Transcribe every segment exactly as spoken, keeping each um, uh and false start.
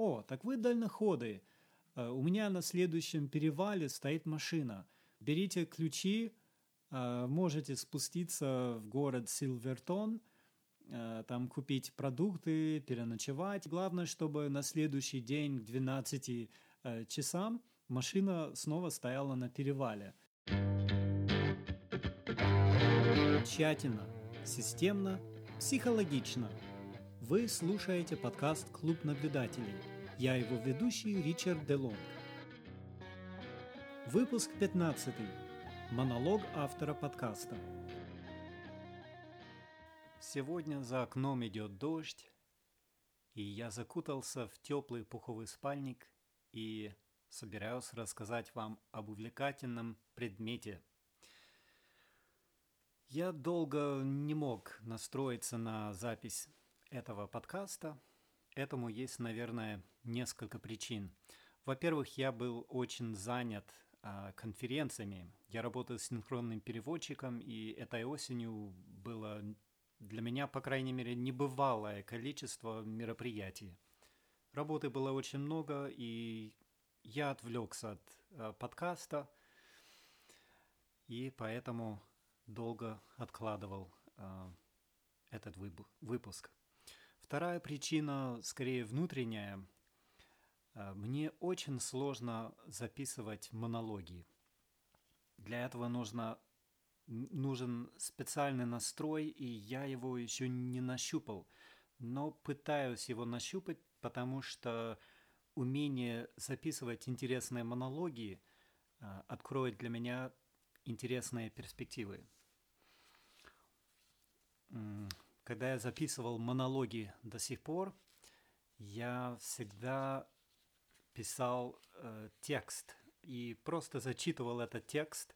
«О, так вы дальноходы. У меня на следующем перевале стоит машина. Берите ключи, можете спуститься в город Сильвертон, там купить продукты, переночевать. Главное, чтобы на следующий день к двенадцати часам машина снова стояла на перевале». Тщательно, системно, психологично. Вы слушаете подкаст «Клуб наблюдателей». Я его ведущий Ричард Делонг. Выпуск пятнадцатый. Монолог автора подкаста. Сегодня за окном идет дождь, и я закутался в теплый пуховый спальник и собираюсь рассказать вам об увлекательном предмете. Я долго не мог настроиться на запись этого подкаста. Этому есть, наверное, несколько причин. Во-первых, я был очень занят а, конференциями. Я работал синхронным переводчиком, и этой осенью было для меня, по крайней мере, небывалое количество мероприятий. Работы было очень много, и я отвлекся от а, подкаста, и поэтому долго откладывал а, этот вып- выпуск. Вторая причина, скорее внутренняя. Мне очень сложно записывать монологи. Для этого нужно, нужен специальный настрой, и я его еще не нащупал. Но пытаюсь его нащупать, потому что умение записывать интересные монологи откроет для меня интересные перспективы. Когда я записывал монологи до сих пор, я всегда писал э, текст и просто зачитывал этот текст,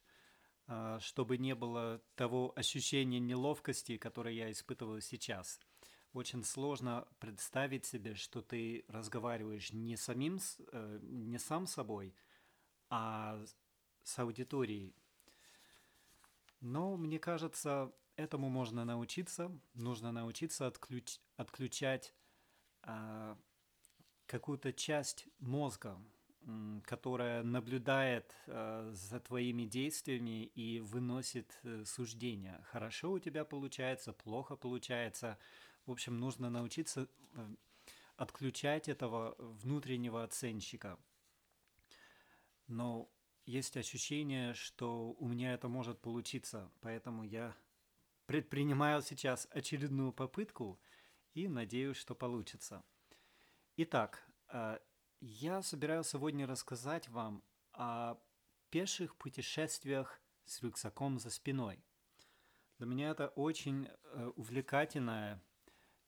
э, чтобы не было того ощущения неловкости, которое я испытываю сейчас. Очень сложно представить себе, что ты разговариваешь не, самим, э, не сам собой, а с аудиторией. Но, мне кажется, этому можно научиться. Нужно научиться отключ... отключать э, какую-то часть мозга, которая наблюдает э, за твоими действиями и выносит э, суждения. Хорошо у тебя получается, плохо получается. В общем, нужно научиться э, отключать этого внутреннего оценщика. Но есть ощущение, что у меня это может получиться, поэтому я предпринимаю сейчас очередную попытку и надеюсь, что получится. Итак, я собираюсь сегодня рассказать вам о пеших путешествиях с рюкзаком за спиной. Для меня это очень увлекательная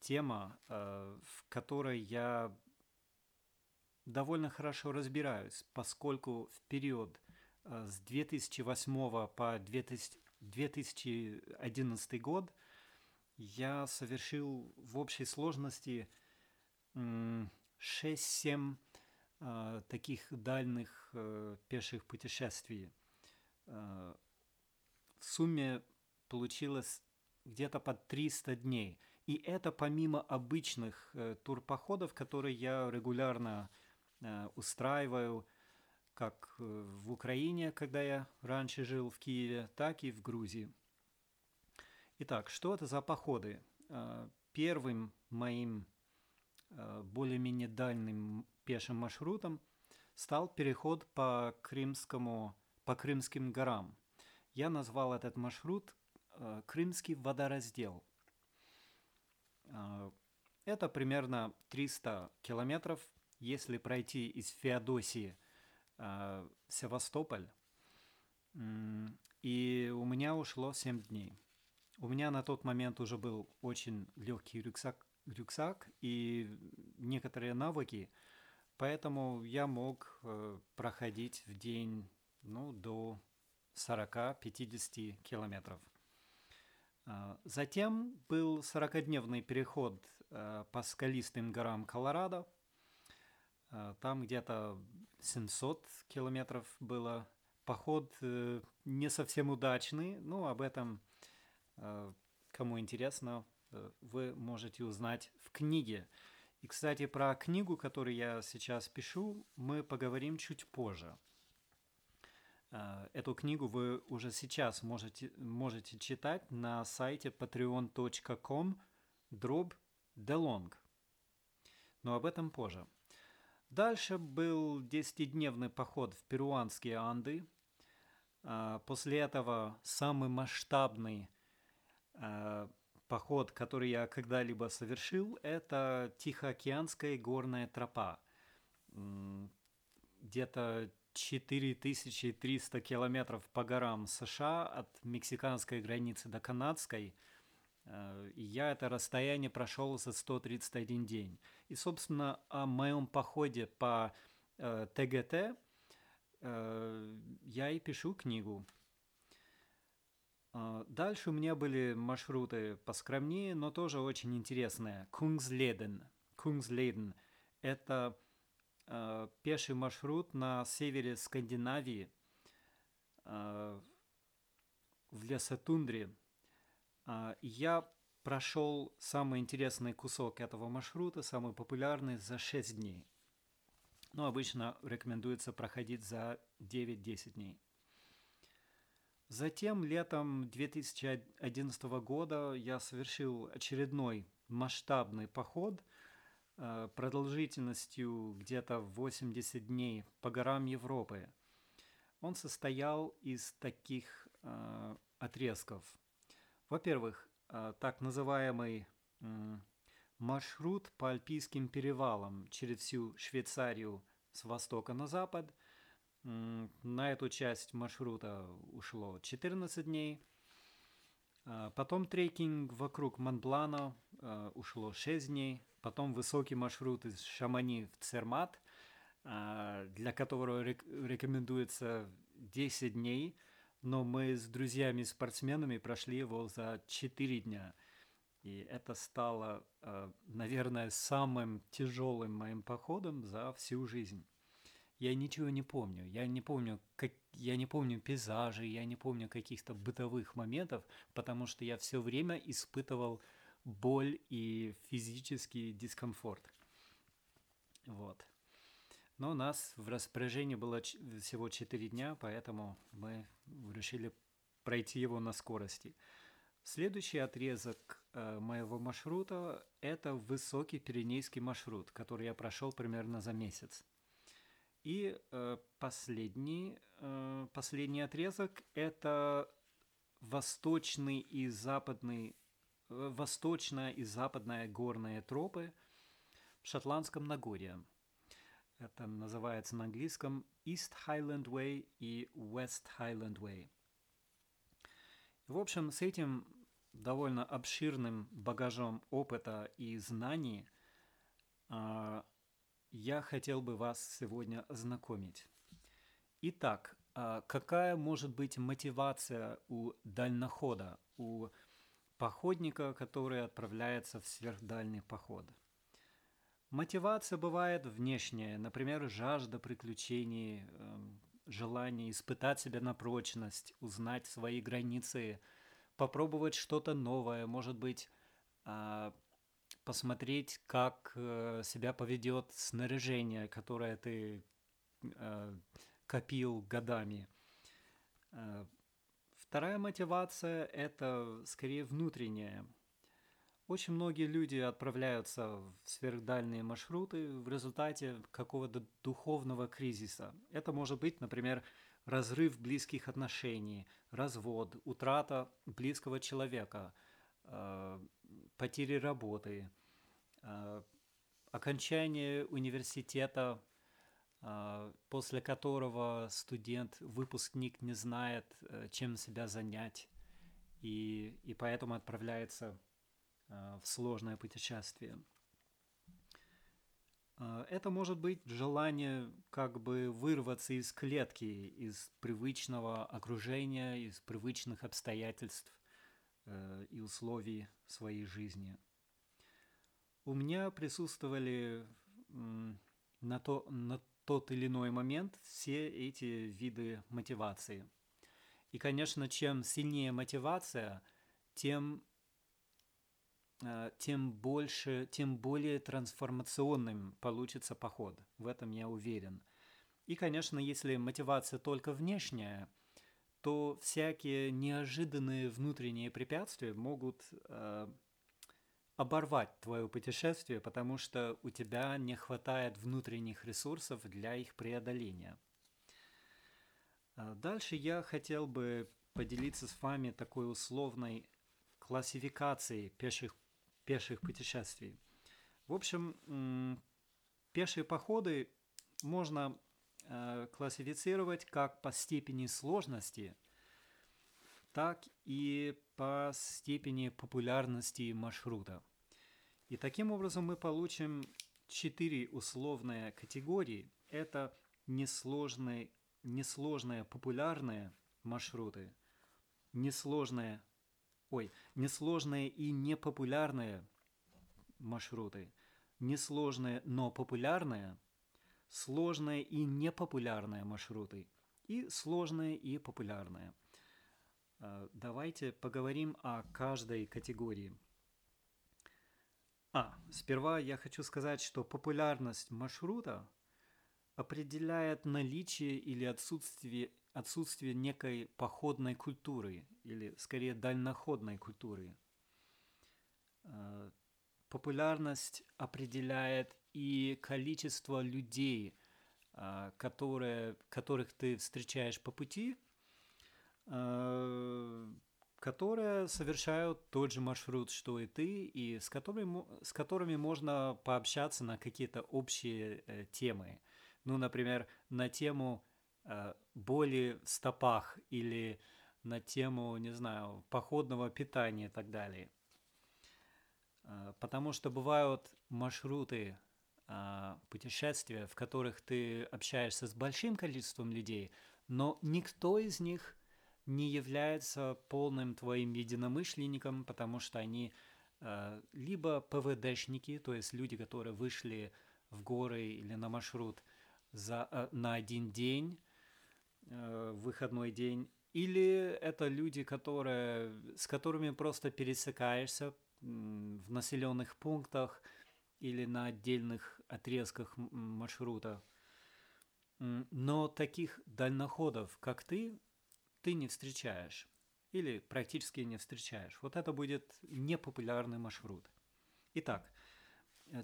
тема, в которой я довольно хорошо разбираюсь, поскольку в период с две тысячи восьмого по две тысячи две тысячи одиннадцатый год я совершил в общей сложности шесть-семь э, таких дальних э, пеших путешествий. Э, в сумме получилось где-то под триста дней. И это помимо обычных э, турпоходов, которые я регулярно э, устраиваю, как в Украине, когда я раньше жил в Киеве, так и в Грузии. Итак, что это за походы? Первым моим более-менее дальним пешим маршрутом стал переход по, Крымскому, по Крымским горам. Я назвал этот маршрут «Крымский водораздел». Это примерно триста километров, если пройти из Феодосии Севастополь, и у меня ушло семь дней. У меня на тот момент уже был очень легкий рюкзак, рюкзак и некоторые навыки, поэтому я мог проходить в день ну, до сорок-пятьдесят километров. Затем был сорокадневный переход по скалистым горам Колорадо. Там где-то семьсот километров было. Поход не совсем удачный, но об этом, кому интересно, вы можете узнать в книге. И, кстати, про книгу, которую я сейчас пишу, мы поговорим чуть позже. Эту книгу вы уже сейчас можете, можете читать на сайте патреон точка ком слэш делонг. Но об этом позже. Дальше был десятидневный поход в Перуанские Анды. После этого самый масштабный поход, который я когда-либо совершил, это Тихоокеанская горная тропа. Где-то четыре тысячи триста километров по горам США от мексиканской границы до канадской. И я это расстояние прошел за сто тридцать один день. И, собственно, о моем походе по э, ТГТ э, я и пишу книгу. Э, дальше у меня были маршруты поскромнее, но тоже очень интересные. Кунгследен. Кунгследен – это э, пеший маршрут на севере Скандинавии э, в лесотундре. Я прошел самый интересный кусок этого маршрута, самый популярный, за шесть дней. Но обычно рекомендуется проходить за девять-десять дней. Затем летом две тысячи одиннадцатого года я совершил очередной масштабный поход продолжительностью где-то восемьдесят дней по горам Европы. Он состоял из таких э, отрезков. Во-первых, так называемый маршрут по Альпийским перевалам через всю Швейцарию с востока на запад. На эту часть маршрута ушло четырнадцать дней. Потом трекинг вокруг Монблана ушло шесть дней. Потом высокий маршрут из Шамони в Цермат, для которого рекомендуется десять дней. Но мы с друзьями-спортсменами прошли его за четыре дня. И это стало, наверное, самым тяжелым моим походом за всю жизнь. Я ничего не помню. Я не помню, как... я не помню пейзажей, я не помню каких-то бытовых моментов, потому что я все время испытывал боль и физический дискомфорт. Вот. Но у нас в распоряжении было всего четыре дня, поэтому мы решили пройти его на скорости. Следующий отрезок моего маршрута – это высокий Пиренейский маршрут, который я прошел примерно за месяц. И последний, последний отрезок – это восточный и западный, восточная и западная горные тропы в Шотландском нагорье. Это называется на английском East Highland Way и West Highland Way. В общем, с этим довольно обширным багажом опыта и знаний э, я хотел бы вас сегодня ознакомить. Итак, э, какая может быть мотивация у дальнохода, у походника, который отправляется в сверхдальний поход? Мотивация бывает внешняя, например, жажда приключений, желание испытать себя на прочность, узнать свои границы, попробовать что-то новое, может быть, посмотреть, как себя поведет снаряжение, которое ты копил годами. Вторая мотивация – это скорее внутренняя. Очень многие люди отправляются в сверхдальние маршруты в результате какого-то духовного кризиса. Это может быть, например, разрыв близких отношений, развод, утрата близкого человека, э, потери работы, э, окончание университета, э, после которого студент, выпускник не знает, чем себя занять, и, и поэтому отправляется в сложное путешествие. Это может быть желание как бы вырваться из клетки, из привычного окружения, из привычных обстоятельств и условий своей жизни. У меня присутствовали на, то, на тот или иной момент все эти виды мотивации. И, конечно, чем сильнее мотивация, тем тем больше, тем более трансформационным получится поход. В этом я уверен. И, конечно, если мотивация только внешняя, то всякие неожиданные внутренние препятствия могут э, оборвать твое путешествие, потому что у тебя не хватает внутренних ресурсов для их преодоления. Дальше я хотел бы поделиться с вами такой условной классификацией пеших, пеших путешествий. В общем, пешие походы можно классифицировать как по степени сложности, так и по степени популярности маршрута. И таким образом мы получим четыре условные категории. Это несложные, несложные популярные маршруты, несложные, ой, несложные и непопулярные маршруты, несложные, но популярные, сложные и непопулярные маршруты, и сложные и популярные. Давайте поговорим о каждой категории. А, сперва я хочу сказать, что популярность маршрута определяет наличие или отсутствие, отсутствие некой походной культуры, или скорее дальноходной культуры. Популярность определяет и количество людей, которые, которых ты встречаешь по пути, которые совершают тот же маршрут, что и ты, и с которыми, с которыми можно пообщаться на какие-то общие темы. Ну, например, на тему боли в стопах или на тему, не знаю, походного питания и так далее. Потому что бывают маршруты, путешествия, в которых ты общаешься с большим количеством людей, но никто из них не является полным твоим единомышленником, потому что они э, либо ПВДшники, то есть люди, которые вышли в горы или на маршрут за, э, на один день, э, выходной день, или это люди, которые, с которыми просто пересекаешься в населенных пунктах, или на отдельных отрезках маршрута. Но таких дальноходов, как ты, ты не встречаешь. Или практически не встречаешь. Вот это будет непопулярный маршрут. Итак,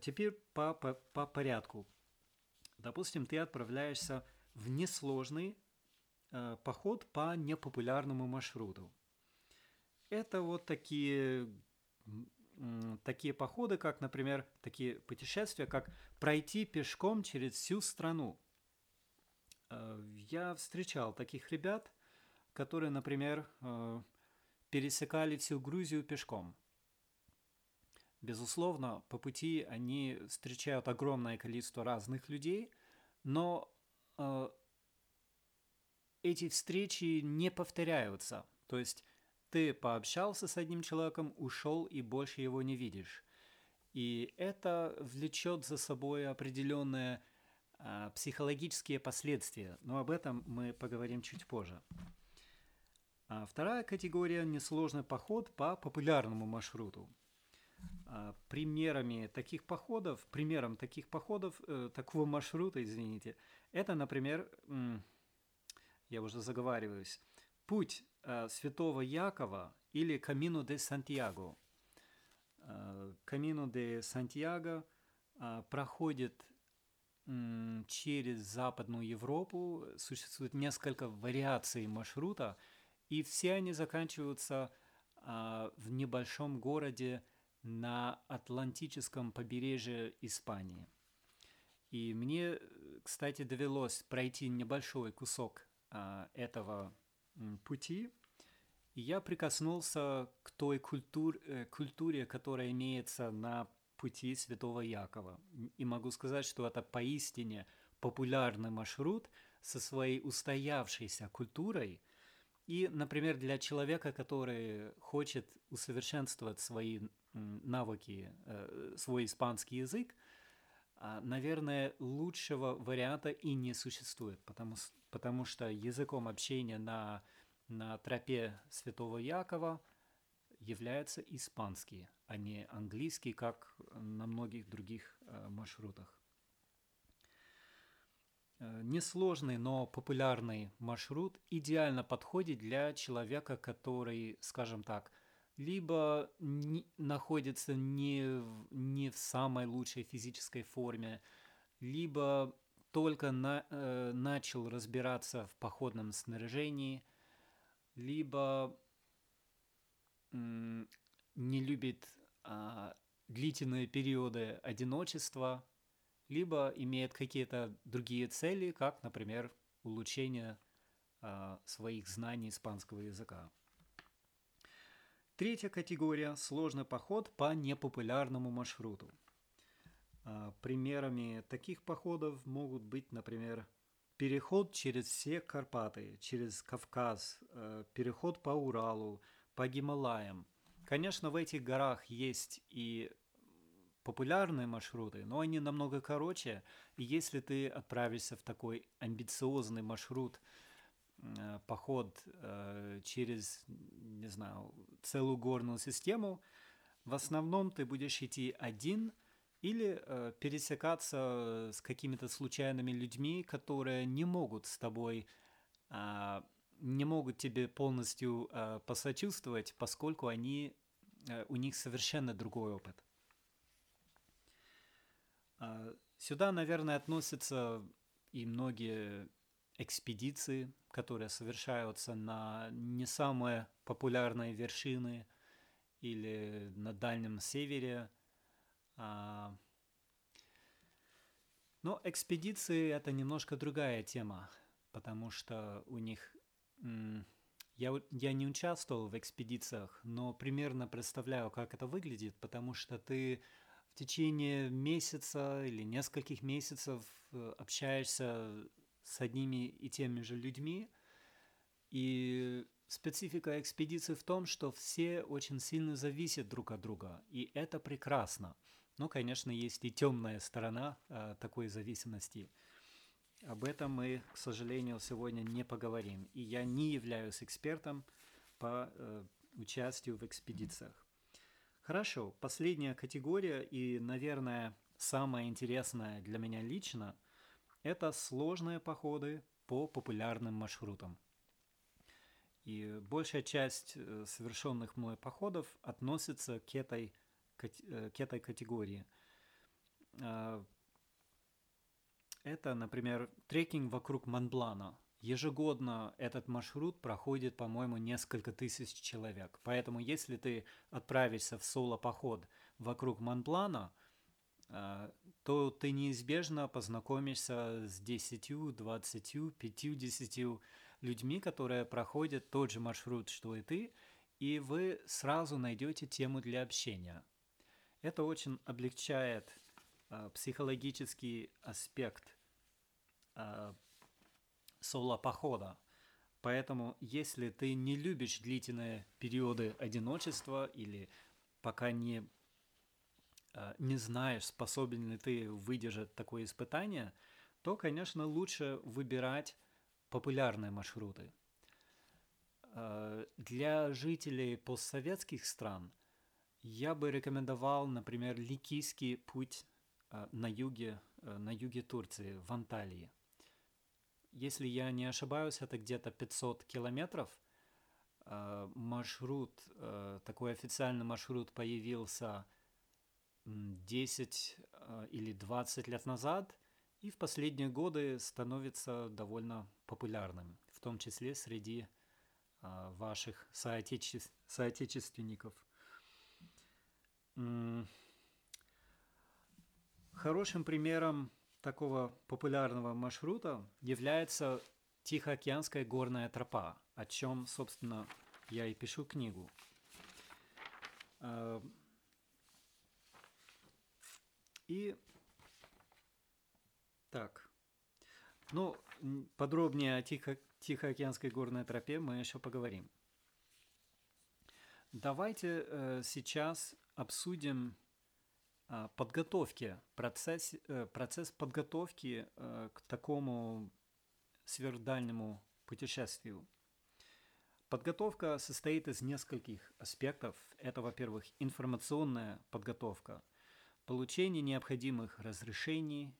теперь по, по, по порядку. Допустим, ты отправляешься в несложный э, поход по непопулярному маршруту. Это вот такие... такие походы, как, например, такие путешествия, как пройти пешком через всю страну. Я встречал таких ребят, которые, например, пересекали всю Грузию пешком. Безусловно, по пути они встречают огромное количество разных людей, но эти встречи не повторяются. То есть ты пообщался с одним человеком, ушел и больше его не видишь. И это влечет за собой определенные э, психологические последствия. Но об этом мы поговорим чуть позже. А вторая категория – несложный поход по популярному маршруту. А примерами таких походов, примером таких походов, э, такого маршрута, извините, это, например, э, я уже заговариваюсь, путь Святого Якова или Камино де Сантьяго. Камино де Сантьяго проходит через Западную Европу. Существует несколько вариаций маршрута, и все они заканчиваются в небольшом городе на Атлантическом побережье Испании. И мне, кстати, довелось пройти небольшой кусок этого пути, и я прикоснулся к той культур, культуре, которая имеется на пути Святого Якова. И могу сказать, что это поистине популярный маршрут со своей устоявшейся культурой. И, например, для человека, который хочет усовершенствовать свои навыки, свой испанский язык, наверное, лучшего варианта и не существует, потому, потому что языком общения на, на тропе Святого Якова является испанский, а а не английский, как на многих других маршрутах. Несложный, но популярный маршрут идеально подходит для человека, который, скажем так, либо не, находится не в, не в самой лучшей физической форме, либо только на, э, начал разбираться в походном снаряжении, либо м- не любит э, длительные периоды одиночества, либо имеет какие-то другие цели, как, например, улучшение э, своих знаний испанского языка. Третья категория – сложный поход по непопулярному маршруту. Э, примерами таких походов могут быть, например, переход через все Карпаты, через Кавказ, э, переход по Уралу, по Гималаям. Конечно, в этих горах есть и популярные маршруты, но они намного короче, и если ты отправишься в такой амбициозный маршрут, э, поход э, через, не знаю, целую горную систему, в основном ты будешь идти один или э, пересекаться с какими-то случайными людьми, которые не могут с тобой, э, не могут тебе полностью э, посочувствовать, поскольку они, э, у них совершенно другой опыт. Сюда, наверное, относятся и многие экспедиции, которые совершаются на не самые популярные вершины или на Дальнем Севере. Но экспедиции – это немножко другая тема, потому что у них… Я, я не участвовал в экспедициях, но примерно представляю, как это выглядит, потому что ты… В течение месяца или нескольких месяцев общаешься с одними и теми же людьми. И специфика экспедиции в том, что все очень сильно зависят друг от друга. И это прекрасно. Но, конечно, есть и темная сторона такой зависимости. Об этом мы, к сожалению, сегодня не поговорим. И я не являюсь экспертом по участию в экспедициях. Хорошо, последняя категория и, наверное, самая интересная для меня лично – это сложные походы по популярным маршрутам. И большая часть совершенных мной походов относится к этой, к этой категории. Это, например, трекинг вокруг Монблана. Ежегодно этот маршрут проходит, по-моему, несколько тысяч человек. Поэтому, если ты отправишься в соло-поход вокруг Монблана, то ты неизбежно познакомишься с десятью, двадцатью, пятьюдесятью людьми, которые проходят тот же маршрут, что и ты, и вы сразу найдете тему для общения. Это очень облегчает психологический аспект соло-похода. Поэтому, если ты не любишь длительные периоды одиночества или пока не, не знаешь, способен ли ты выдержать такое испытание, то, конечно, лучше выбирать популярные маршруты. Для жителей постсоветских стран я бы рекомендовал, например, Ликийский путь на юге, на юге Турции, в Анталии. Если я не ошибаюсь, это где-то пятьсот километров. Маршрут, такой официальный маршрут появился десять или двадцать лет назад и в последние годы становится довольно популярным, в том числе среди ваших соотече- соотечественников. Хорошим примером такого популярного маршрута является Тихоокеанская горная тропа, о чем, собственно, я и пишу книгу. И так, ну, подробнее о Тихо... Тихоокеанской горной тропе мы еще поговорим. Давайте э, сейчас обсудим подготовки, процесс, процесс подготовки к такому сверхдальнему путешествию. Подготовка состоит из нескольких аспектов. Это, во-первых, информационная подготовка, получение необходимых разрешений,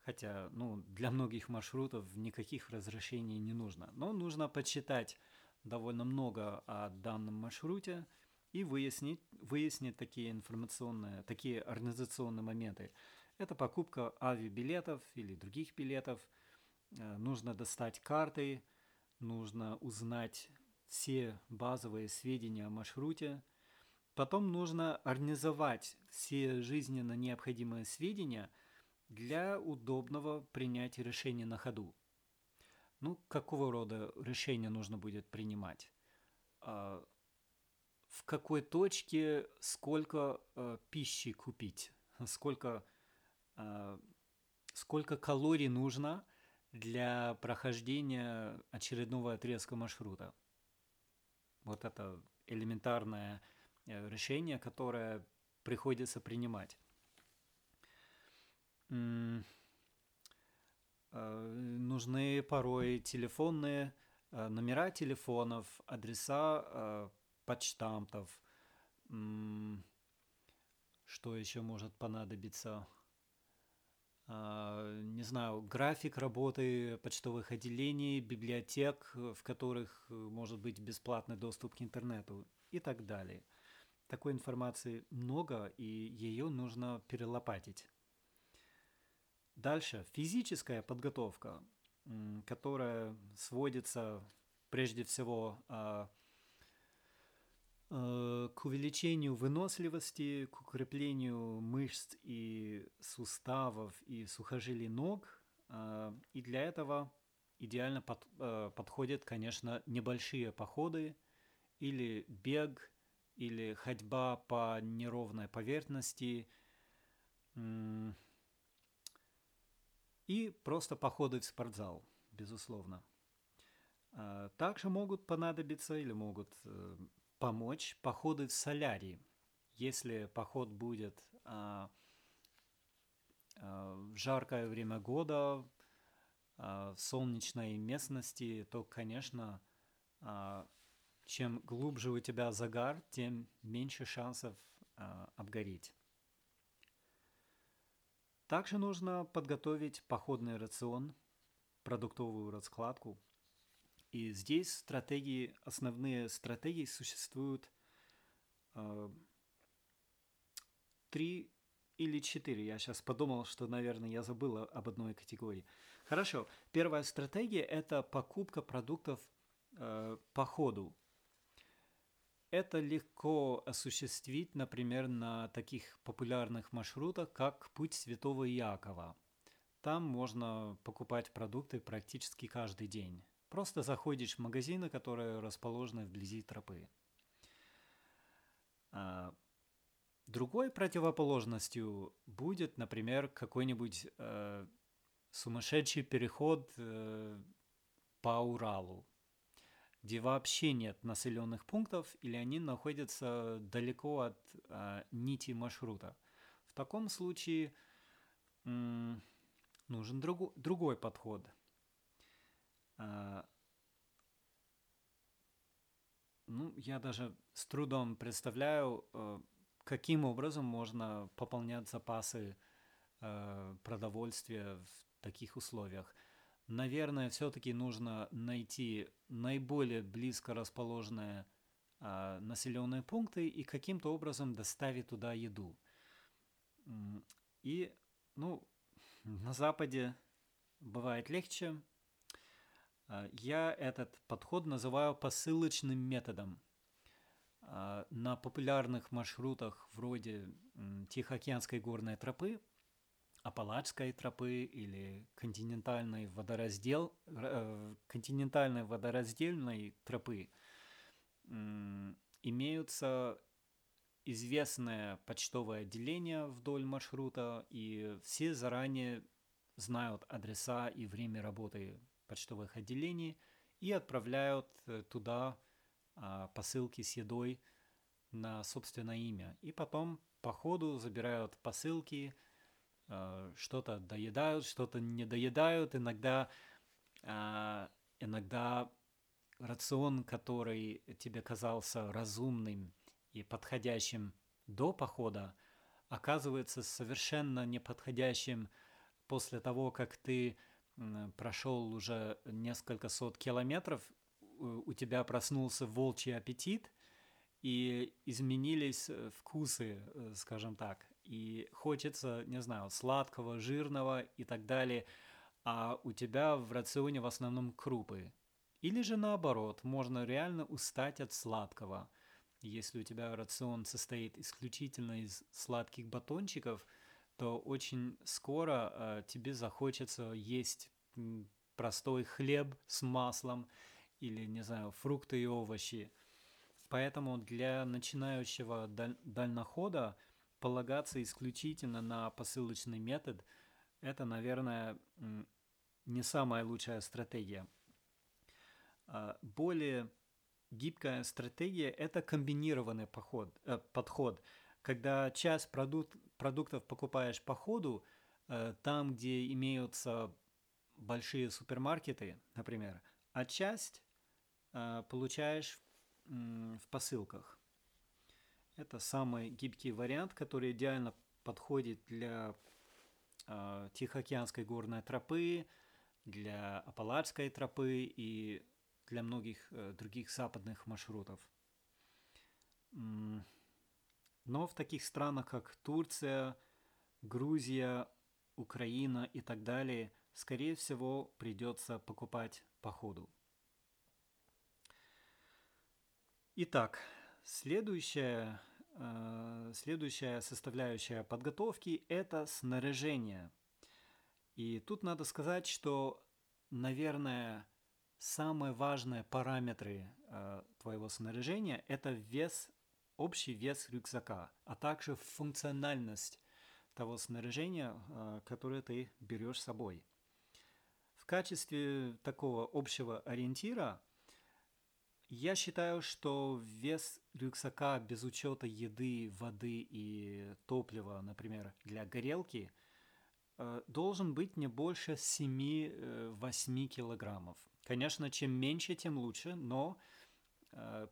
хотя ну, для многих маршрутов никаких разрешений не нужно, но нужно почитать довольно много о данном маршруте и выяснить, выяснить такие информационные, такие организационные моменты. Это покупка авиабилетов или других билетов, нужно достать карты, нужно узнать все базовые сведения о маршруте. Потом нужно организовать все жизненно необходимые сведения для удобного принятия решения на ходу. Ну, какого рода решения нужно будет принимать? В какой точке сколько пищи купить? Сколько, сколько калорий нужно для прохождения очередного отрезка маршрута? Вот это элементарное решение, которое приходится принимать. Нужны порой телефонные номера телефонов, адреса почтамтов. Что еще может понадобиться? Не знаю, график работы почтовых отделений, библиотек, в которых может быть бесплатный доступ к интернету и так далее. Такой информации много, и ее нужно перелопатить. Дальше физическая подготовка, которая сводится прежде всего к увеличению выносливости, к укреплению мышц и суставов и сухожилий ног. И для этого идеально под, подходят, конечно, небольшие походы или бег, или ходьба по неровной поверхности, и просто походы в спортзал, безусловно. Также могут понадобиться или могут помочь походы в солярий. Если поход будет а, а, в жаркое время года, а, в солнечной местности, то, конечно, а, чем глубже у тебя загар, тем меньше шансов а, обгореть. Также нужно подготовить походный рацион, продуктовую раскладку. И здесь стратегии, основные стратегии существуют э, три или четыре. Я сейчас подумал, что, наверное, я забыл об одной категории. Хорошо. Первая стратегия – это покупка продуктов э, по ходу. Это легко осуществить, например, на таких популярных маршрутах, как Путь Святого Якова. Там можно покупать продукты практически каждый день. Просто заходишь в магазины, которые расположены вблизи тропы. Другой противоположностью будет, например, какой-нибудь э, сумасшедший переход э, по Уралу, где вообще нет населенных пунктов или они находятся далеко от э, нити маршрута. В таком случае э, нужен друг, другой подход. Ну, я даже с трудом представляю, каким образом можно пополнять запасы продовольствия в таких условиях. Наверное, все-таки нужно найти наиболее близко расположенные населенные пункты и каким-то образом доставить туда еду. И, ну, на Западе бывает легче. Я этот подход называю посылочным методом. На популярных маршрутах вроде Тихоокеанской горной тропы, Аппалачской тропы или континентальной, водораздел, континентальной водораздельной тропы имеются известные почтовые отделения вдоль маршрута, и все заранее знают адреса и время работы почтовых отделений и отправляют туда посылки с едой на собственное имя. И потом по ходу забирают посылки, что-то доедают, что-то не доедают. Иногда, иногда рацион, который тебе казался разумным и подходящим до похода, оказывается совершенно неподходящим после того, как ты прошел уже несколько сот километров, у тебя проснулся волчий аппетит, и изменились вкусы, скажем так, и хочется, не знаю, сладкого, жирного и так далее, а у тебя в рационе в основном крупы. Или же наоборот, можно реально устать от сладкого. Если у тебя рацион состоит исключительно из сладких батончиков, то очень скоро тебе захочется есть простой хлеб с маслом или, не знаю, фрукты и овощи. Поэтому для начинающего даль- дальнохода полагаться исключительно на посылочный метод – это, наверное, не самая лучшая стратегия. Более гибкая стратегия – это комбинированный поход, э, подход. Когда часть продукт, продуктов покупаешь по ходу, э, там, где имеются большие супермаркеты, например, а часть э, получаешь в в посылках. Это самый гибкий вариант, который идеально подходит для э, Тихоокеанской горной тропы, для Аппалачской тропы и для многих э, других западных маршрутов. Но в таких странах, как Турция, Грузия, Украина и так далее, скорее всего, придется покупать по ходу. Итак, следующая, э, следующая составляющая подготовки – это снаряжение. И тут надо сказать, что, наверное, самые важные параметры э, твоего снаряжения – это вес, общий вес рюкзака, а также функциональность того снаряжения, э, которое ты берешь с собой. В качестве такого общего ориентира я считаю, что вес рюкзака без учета еды, воды и топлива, например, для горелки, должен быть не больше семь-восемь килограммов. Конечно, чем меньше, тем лучше, но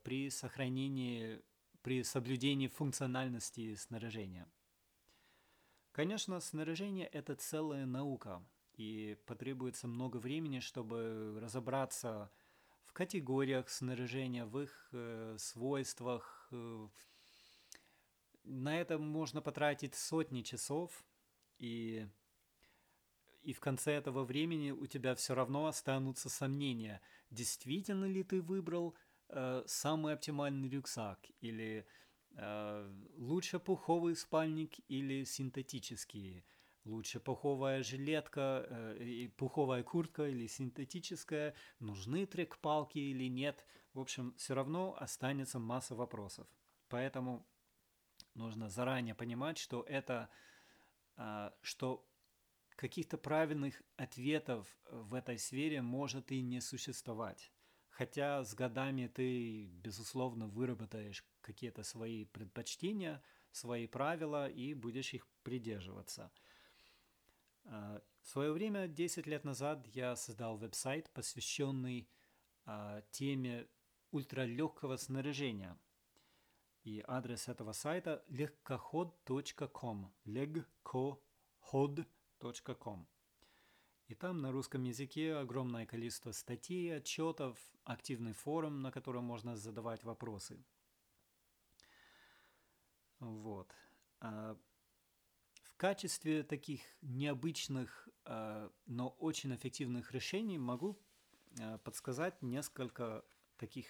при сохранении, при соблюдении функциональности снаряжения. Конечно, снаряжение – это целая наука, и потребуется много времени, чтобы разобраться в категориях снаряжения, в их э, свойствах. Э, на это можно потратить сотни часов, и, и в конце этого времени у тебя все равно останутся сомнения, действительно ли ты выбрал э, самый оптимальный рюкзак, или э, лучше пуховый спальник, или синтетический, лучше пуховая жилетка, э, пуховая куртка или синтетическая, нужны трекпалки или нет. В общем, все равно останется масса вопросов. Поэтому нужно заранее понимать, что это, э, что каких-то правильных ответов в этой сфере может и не существовать. Хотя с годами ты, безусловно, выработаешь какие-то свои предпочтения, свои правила и будешь их придерживаться. В свое время, десять лет назад, я создал веб-сайт, посвященный а, теме ультралегкого снаряжения. И адрес этого сайта легкоход точка ком, легкоход точка ком. И там на русском языке огромное количество статей, отчетов, активный форум, на котором можно задавать вопросы. Вот. В качестве таких необычных, но очень эффективных решений могу подсказать несколько таких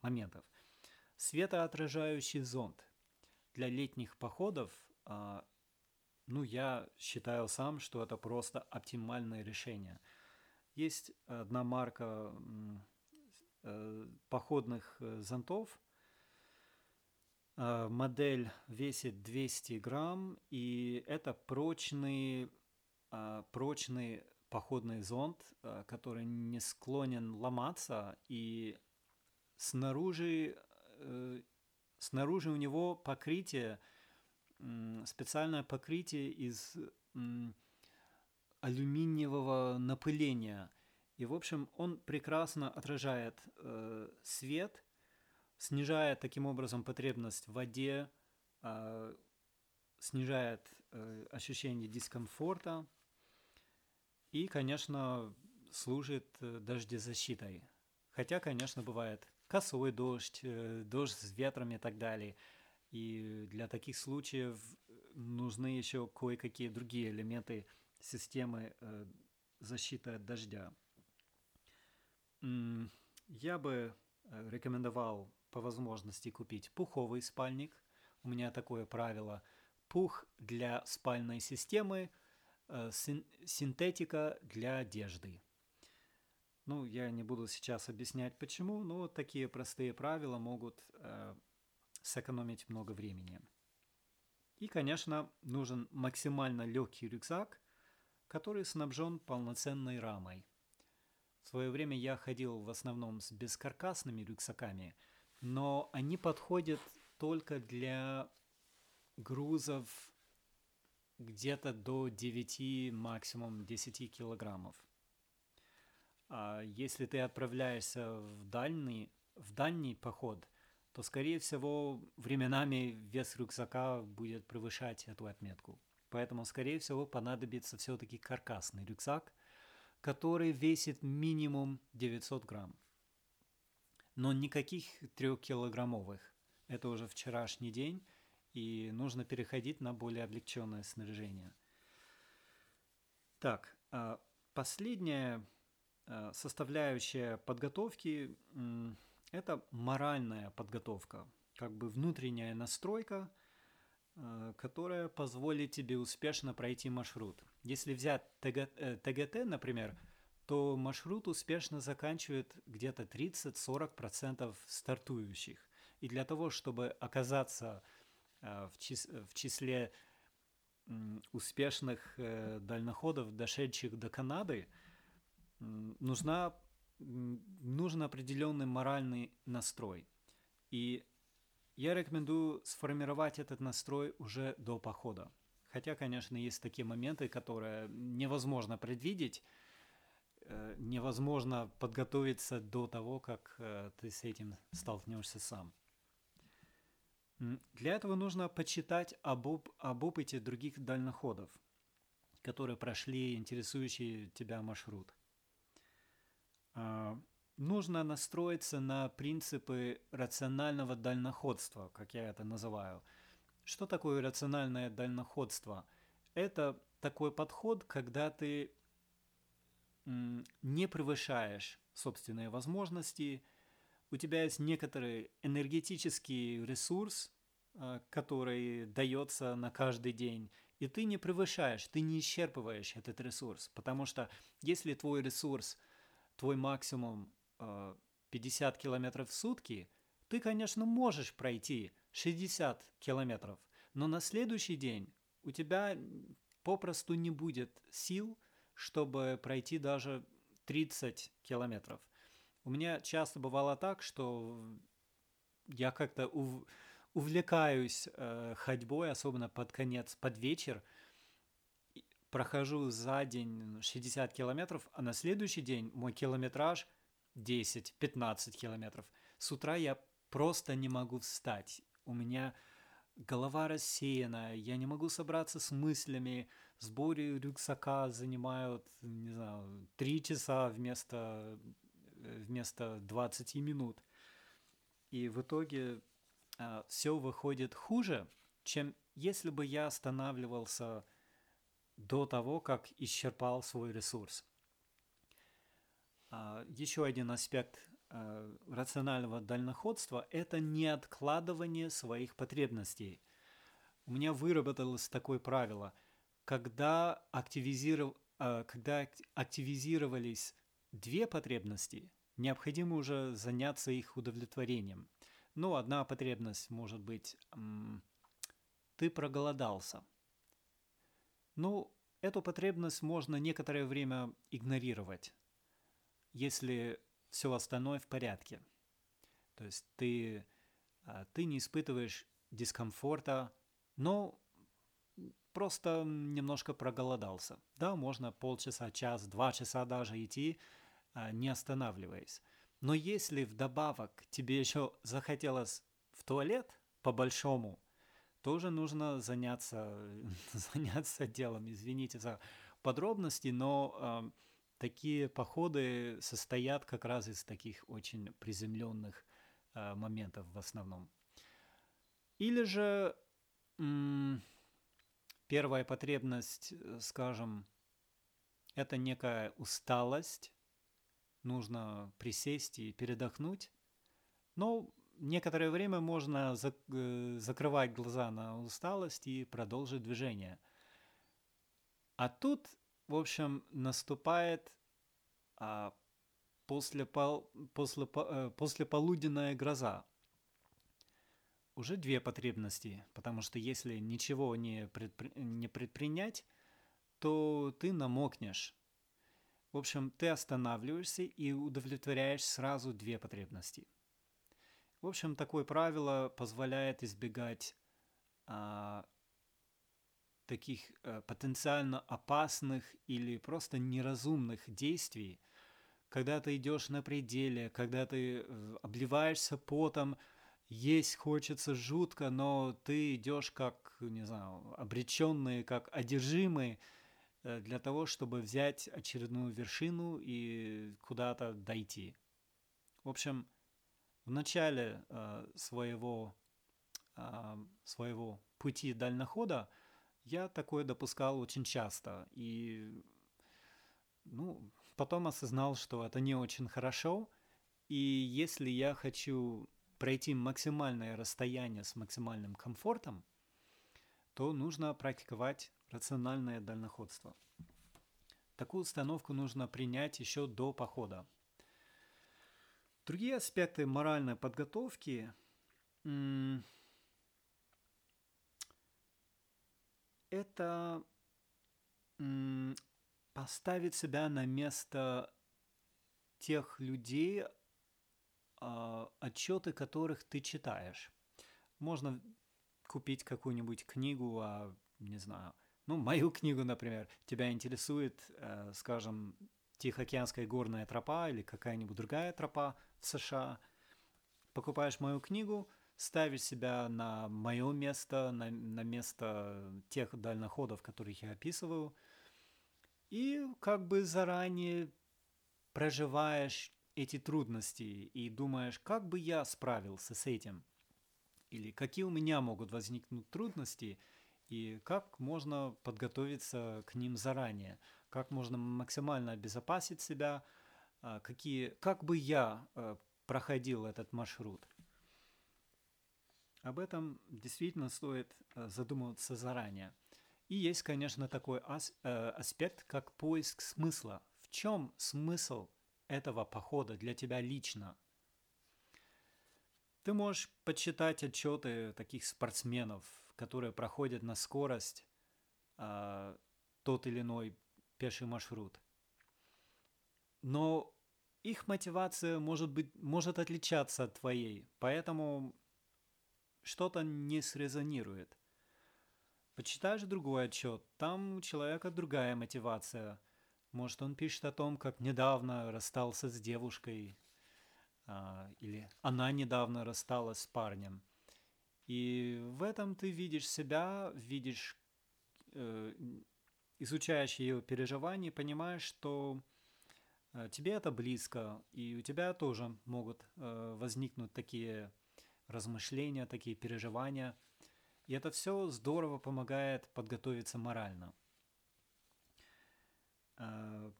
моментов. Светоотражающий зонд. Для летних походов, ну, я считаю сам, что это просто оптимальное решение. Есть одна марка походных зонтов. Модель весит двести грамм, и это прочный, прочный походный зонт, который не склонен ломаться, и снаружи, снаружи у него покрытие, специальное покрытие из алюминиевого напыления, И, в общем, он прекрасно отражает э, свет, снижает таким образом потребность в воде, э, снижает э, ощущение дискомфорта и, конечно, служит э, дождезащитой. Хотя, конечно, бывает косой дождь, э, дождь с ветрами и так далее. И для таких случаев нужны еще кое-какие другие элементы системы э, защиты от дождя. Я бы рекомендовал по возможности купить пуховый спальник. У меня такое правило. Пух для спальной системы, синтетика для одежды. Ну, я не буду сейчас объяснять почему, но такие простые правила могут сэкономить много времени. И, конечно, нужен максимально легкий рюкзак, который снабжен полноценной рамой. В свое время я ходил в основном с бескаркасными рюкзаками, но они подходят только для грузов где-то до девяти, максимум десяти килограммов. А если ты отправляешься в дальний, в дальний поход, то, скорее всего, временами вес рюкзака будет превышать эту отметку. Поэтому, скорее всего, понадобится все-таки каркасный рюкзак, который весит минимум девятьсот грамм, но никаких трехкилограммовых. Это уже вчерашний день, и нужно переходить на более облегченное снаряжение. Так, последняя составляющая подготовки – это моральная подготовка, как бы внутренняя настройка, которая позволит тебе успешно пройти маршрут. Если взять Т Г Т, например, то маршрут успешно заканчивает где-то тридцать-сорок процентов стартующих. И для того, чтобы оказаться в числе успешных дальноходов, дошедших до Канады, нужна, нужен определенный моральный настрой. И я рекомендую сформировать этот настрой уже до похода. Хотя, конечно, есть такие моменты, которые невозможно предвидеть, невозможно подготовиться до того, как ты с этим столкнешься сам. Для этого нужно почитать об, об опыте других дальноходов, которые прошли интересующий тебя маршрут. Нужно настроиться на принципы рационального дальноходства, как я это называю. Что такое рациональное дальноходство? Это такой подход, когда ты не превышаешь собственные возможности, у тебя есть некоторый энергетический ресурс, который дается на каждый день, и ты не превышаешь, ты не исчерпываешь этот ресурс, потому что если твой ресурс, твой максимум пятьдесят километров в сутки, ты, конечно, можешь пройти шестьдесят километров, но на следующий день у тебя попросту не будет сил, чтобы пройти даже тридцать километров. У меня часто бывало так, что я как-то ув- увлекаюсь э, ходьбой, особенно под конец, под вечер, прохожу за день шестьдесят километров, а на следующий день мой километраж десять-пятнадцать километров. С утра я просто не могу встать. У меня голова рассеяна, я не могу собраться с мыслями. Сборы рюкзака занимают, не знаю, три часа вместо, вместо двадцати минут. И в итоге э, все выходит хуже, чем если бы я останавливался до того, как исчерпал свой ресурс. Э, еще один аспект рационального дальноходства – это не откладывание своих потребностей. У меня выработалось такое правило. Когда, активизиров... Когда активизировались две потребности, необходимо уже заняться их удовлетворением. Ну, одна потребность может быть – ты проголодался. Ну, эту потребность можно некоторое время игнорировать, если все остальное в порядке. То есть ты, ты не испытываешь дискомфорта, но просто немножко проголодался. Да, можно полчаса, час, два часа даже идти, не останавливаясь. Но если вдобавок тебе еще захотелось в туалет по-большому, тоже нужно заняться, заняться делом. Извините за подробности, но э, такие походы состоят как раз из таких очень приземленных э, моментов в основном. Или же м- первая потребность, скажем, это некая усталость, нужно присесть и передохнуть. Но некоторое время можно зак- закрывать глаза на усталость и продолжить движение. А тут, в общем, наступает а, после пол- после по- послеполуденная гроза. Уже две потребности, потому что если ничего не, предпри- не предпринять, то ты намокнешь. В общем, ты останавливаешься и удовлетворяешь сразу две потребности. В общем, такое правило позволяет избегать а, таких а, потенциально опасных или просто неразумных действий, когда ты идешь на пределе, когда ты обливаешься потом, есть хочется жутко, но ты идешь как, не знаю, обреченный, как одержимый, для того, чтобы взять очередную вершину и куда-то дойти. В общем, в начале э, своего, э, своего пути дальнохода я такое допускал очень часто. И ну, потом осознал, что это не очень хорошо. И если я хочу пройти максимальное расстояние с максимальным комфортом, то нужно практиковать рациональное дальноходство. Такую установку нужно принять еще до похода. Другие аспекты моральной подготовки. Это поставить себя на место тех людей, отчеты которых ты читаешь. Можно купить какую-нибудь книгу, а не знаю, ну, мою книгу, например, тебя интересует, э, скажем, Тихоокеанская горная тропа или какая-нибудь другая тропа в США. Покупаешь мою книгу, ставишь себя на мое место, на, на место тех дальноходов, которых я описываю, и как бы заранее проживаешь эти трудности и думаешь, как бы я справился с этим, или какие у меня могут возникнуть трудности, и как можно подготовиться к ним заранее, как можно максимально обезопасить себя, какие, как бы я проходил этот маршрут. Об этом действительно стоит задумываться заранее. И есть, конечно, такой ас- аспект, как поиск смысла. В чем смысл этого похода для тебя лично? Ты можешь почитать отчеты таких спортсменов, которые проходят на скорость э, тот или иной пеший маршрут. Но их мотивация может быть, может отличаться от твоей, поэтому что-то не срезонирует. Почитаешь другой отчет, там у человека другая мотивация. Может, он пишет о том, как недавно расстался с девушкой, э, или она недавно рассталась с парнем. И в этом ты видишь себя, видишь, э, изучаешь ее переживания, понимаешь, что э, тебе это близко, и у тебя тоже могут э, возникнуть такие размышления, такие переживания. И это все здорово помогает подготовиться морально. Э,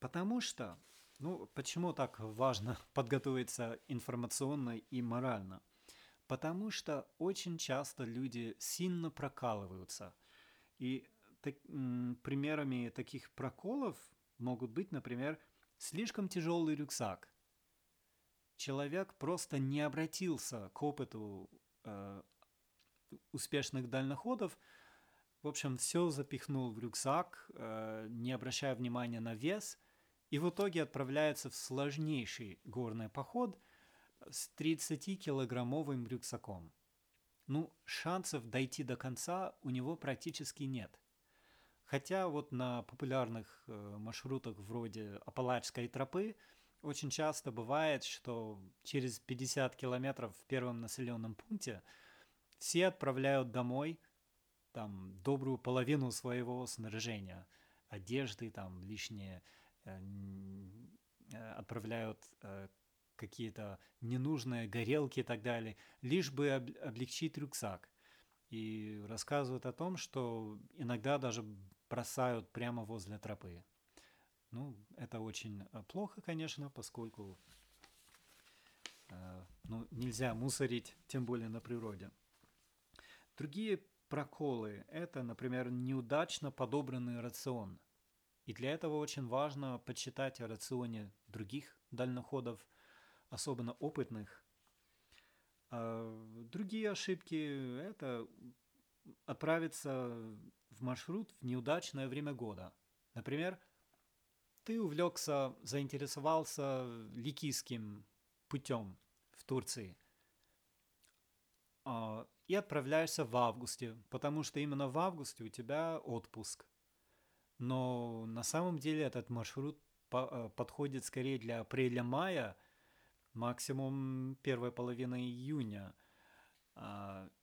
потому что, ну, почему так важно подготовиться информационно и морально? Потому что очень часто люди сильно прокалываются. И так, м, примерами таких проколов могут быть, например, слишком тяжелый рюкзак. Человек просто не обратился к опыту э, успешных дальноходов. В общем, все запихнул в рюкзак, э, не обращая внимания на вес. И в итоге отправляется в сложнейший горный поход с тридцатикилограммовым рюкзаком. Ну, шансов дойти до конца у него практически нет. Хотя вот на популярных маршрутах вроде Аппалачской тропы очень часто бывает, что через пятьдесят километров в первом населенном пункте все отправляют домой там добрую половину своего снаряжения, одежды, там лишние, отправляют какие-то ненужные горелки и так далее, лишь бы облегчить рюкзак. И рассказывают о том, что иногда даже бросают прямо возле тропы. Ну, это очень плохо, конечно, поскольку ну, нельзя мусорить, тем более на природе. Другие проколы – это, например, неудачно подобранный рацион. И для этого очень важно почитать о рационе других дальноходов, особенно опытных. Другие ошибки – это отправиться в маршрут в неудачное время года. Например, ты увлекся, заинтересовался Ликийским путем в Турции и отправляешься в августе, потому что именно в августе у тебя отпуск. Но на самом деле этот маршрут подходит скорее для апреля-мая, максимум первой половины июня,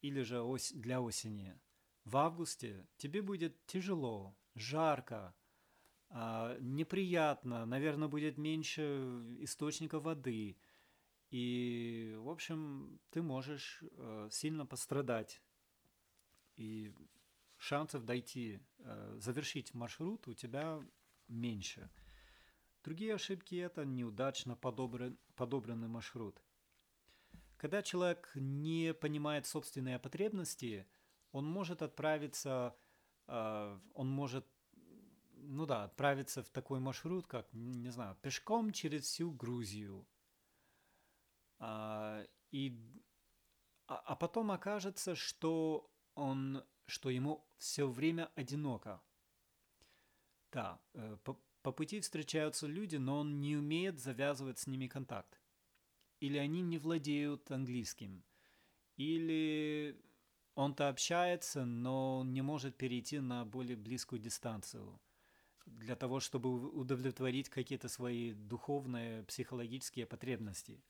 или же ось, для осени. В августе тебе будет тяжело, жарко, неприятно, наверное, будет меньше источников воды. И, в общем, ты можешь сильно пострадать. И шансов дойти, завершить маршрут у тебя меньше. Другие ошибки – это неудачно подобран, подобранный маршрут. Когда человек не понимает собственные потребности, он может отправиться, он может, ну да, отправиться в такой маршрут, как, не знаю, пешком через всю Грузию. И, а потом окажется, что, он, что ему все время одиноко. Да, по По пути встречаются люди, но он не умеет завязывать с ними контакт. Или они не владеют английским. Или он-то общается, но не может перейти на более близкую дистанцию для того, чтобы удовлетворить какие-то свои духовные, психологические потребности.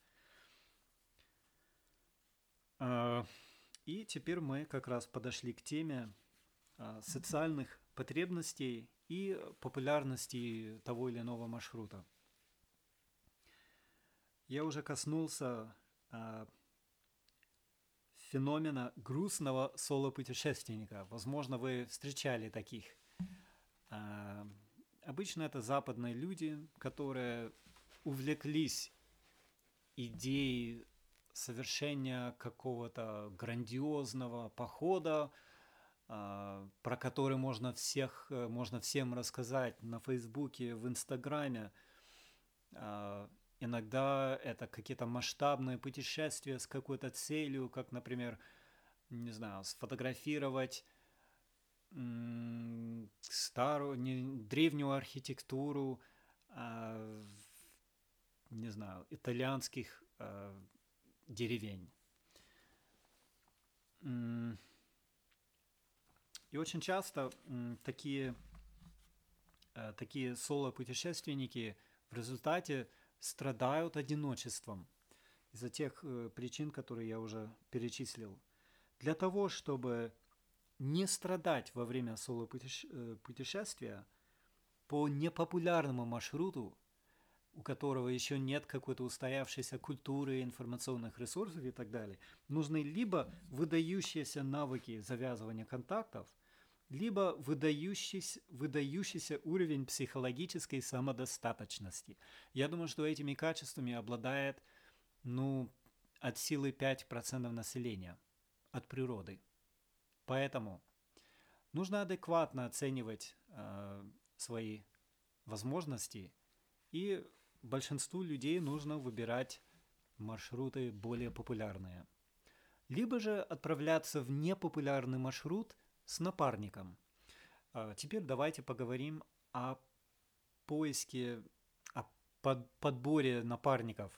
И теперь мы как раз подошли к теме социальных потребностей и популярности того или иного маршрута. Я уже коснулся э, феномена грустного соло-путешественника. Возможно, вы встречали таких. Э, обычно это западные люди, которые увлеклись идеей совершения какого-то грандиозного похода, про который можно, всех, можно всем рассказать на Фейсбуке, в Инстаграме. Иногда это какие-то масштабные путешествия с какой-то целью, как, например, не знаю, сфотографировать старую, не, древнюю архитектуру, не знаю, итальянских деревень. И очень часто такие, такие соло-путешественники в результате страдают одиночеством из-за тех причин, которые я уже перечислил. Для того, чтобы не страдать во время соло-путешествия по непопулярному маршруту, у которого еще нет какой-то устоявшейся культуры, информационных ресурсов и так далее, нужны либо выдающиеся навыки завязывания контактов, либо выдающийся, выдающийся уровень психологической самодостаточности. Я думаю, что этими качествами обладает ну, от силы пять процентов населения, от природы. Поэтому нужно адекватно оценивать э, свои возможности, и большинству людей нужно выбирать маршруты более популярные. Либо же отправляться в непопулярный маршрут с напарником. Теперь давайте поговорим о поиске, о подборе напарников.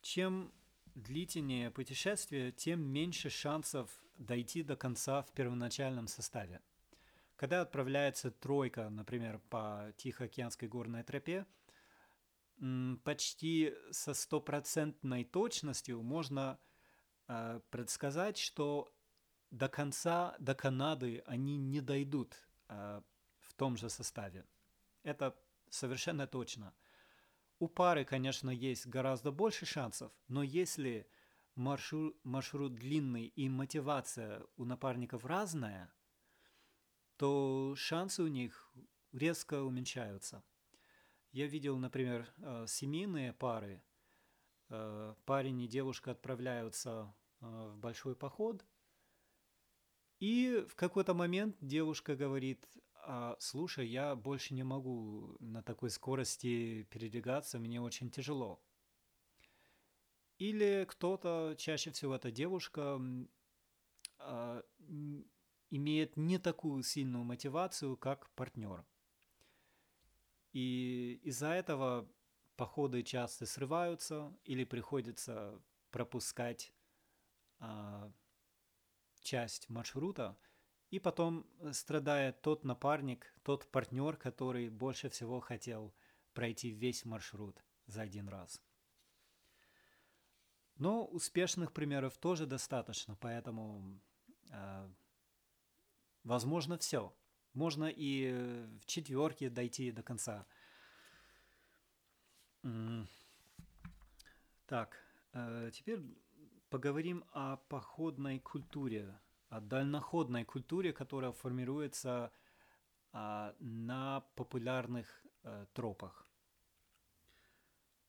Чем длительнее путешествие, тем меньше шансов дойти до конца в первоначальном составе. Когда отправляется тройка, например, по Тихоокеанской горной тропе, почти со стопроцентной точностью можно э, предсказать, что до конца, до Канады они не дойдут э, в том же составе. Это совершенно точно. У пары, конечно, есть гораздо больше шансов, но если маршрут, маршрут длинный и мотивация у напарников разная, то шансы у них резко уменьшаются. Я видел, например, семейные пары. Парень и девушка отправляются в большой поход. И в какой-то момент девушка говорит: слушай, я больше не могу на такой скорости передвигаться, мне очень тяжело. Или кто-то, чаще всего эта девушка, имеет не такую сильную мотивацию, как партнер. И из-за этого походы часто срываются или приходится пропускать а, часть маршрута, и потом страдает тот напарник, тот партнер, который больше всего хотел пройти весь маршрут за один раз. Но успешных примеров тоже достаточно, поэтому а, возможно все. Можно и в четверке дойти до конца. Так, теперь поговорим о походной культуре, о дальноходной культуре, которая формируется на популярных тропах.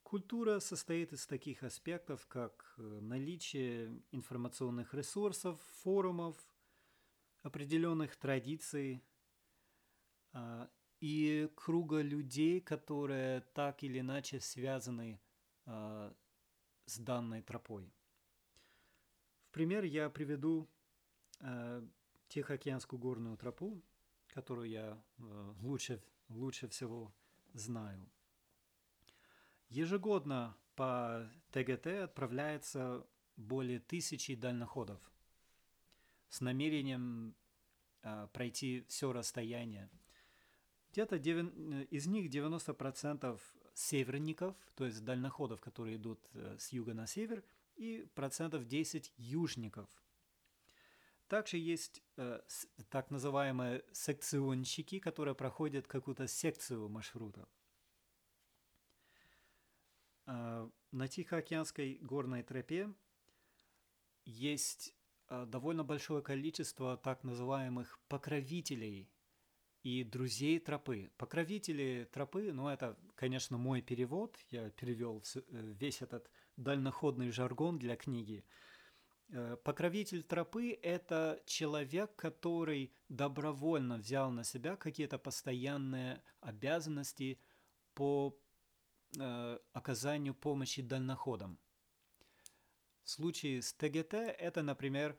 Культура состоит из таких аспектов, как наличие информационных ресурсов, форумов, определенных традиций и круга людей, которые так или иначе связаны э, с данной тропой. В пример я приведу э, Тихоокеанскую горную тропу, которую я э, лучше, лучше всего знаю. Ежегодно по Т Г Т отправляется более тысячи дальноходов с намерением э, пройти все расстояние. Где-то из них девяносто процентов северников, то есть дальноходов, которые идут с юга на север, и процентов десять южников. Также есть э, так называемые секционщики, которые проходят какую-то секцию маршрута. Э, на Тихоокеанской горной тропе есть э, довольно большое количество так называемых покровителей и друзей тропы. Покровители тропы, ну это, конечно, мой перевод, я перевел весь этот дальноходный жаргон для книги. Покровитель тропы – это человек, который добровольно взял на себя какие-то постоянные обязанности по оказанию помощи дальноходам. В случае с Т Г Т это, например,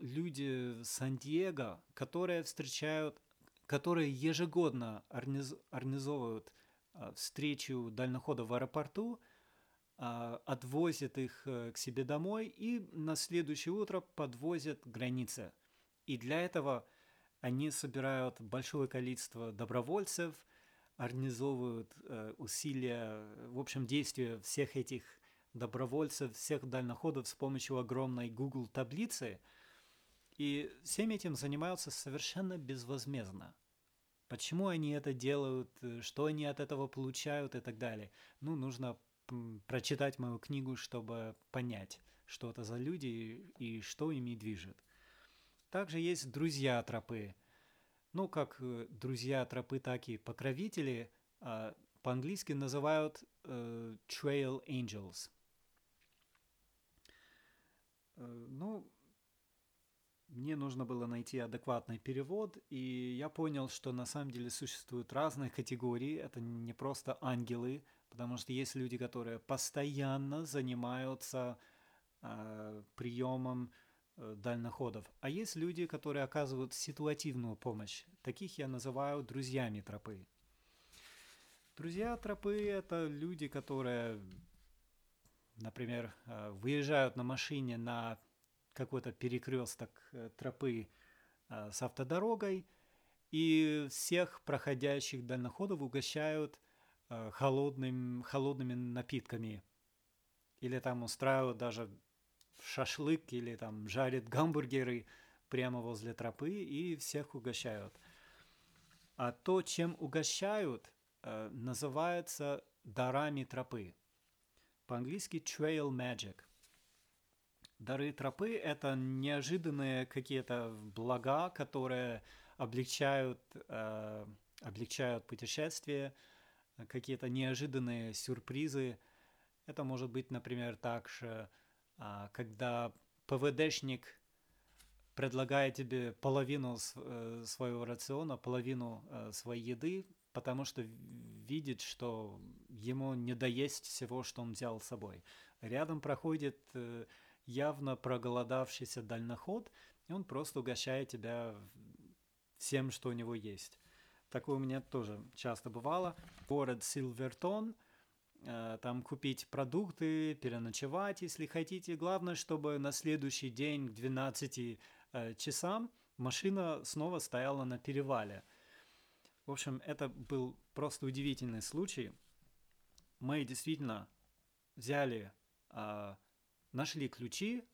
люди в Сан-Диего, которые встречают которые ежегодно организовывают встречу дальноходов в аэропорту, отвозят их к себе домой и на следующее утро подвозят к границе. И для этого они собирают большое количество добровольцев, организовывают усилия, в общем, действия всех этих добровольцев, всех дальноходов с помощью огромной Google таблицы. И всем этим занимаются совершенно безвозмездно. Почему они это делают, что они от этого получают и так далее. Ну, нужно прочитать мою книгу, чтобы понять, что это за люди и что ими движет. Также есть друзья тропы. Ну, как друзья тропы, так и покровители по-английски называют trail angels. Ну... Мне нужно было найти адекватный перевод, и я понял, что на самом деле существуют разные категории, это не просто ангелы, потому что есть люди, которые постоянно занимаются э, приемом э, дальноходов, а есть люди, которые оказывают ситуативную помощь, таких я называю друзьями тропы. Друзья тропы – это люди, которые, например, э, выезжают на машине на какой-то перекресток тропы с автодорогой И всех проходящих дальноходов угощают э, холодным, холодными напитками. Или там устраивают даже шашлык, или там жарят гамбургеры прямо возле тропы и всех угощают. А то, чем угощают, э, называется дарами тропы. По-английски trail magic. Дары тропы – это неожиданные какие-то блага, которые облегчают, э, облегчают путешествие, какие-то неожиданные сюрпризы. Это может быть, например, так же, э, когда ПВДшник предлагает тебе половину с, э, своего рациона, половину э, своей еды, потому что видит, что ему не доесть всего, что он взял с собой. Рядом проходит... Э, явно проголодавшийся дальноход, и он просто угощает тебя всем, что у него есть. Такое у меня тоже часто бывало. Город Сильвертон, там купить продукты, переночевать, если хотите. Главное, чтобы на следующий день к двенадцати часам машина снова стояла на перевале. В общем, это был просто удивительный случай. Мы действительно взяли... Нашли ключи,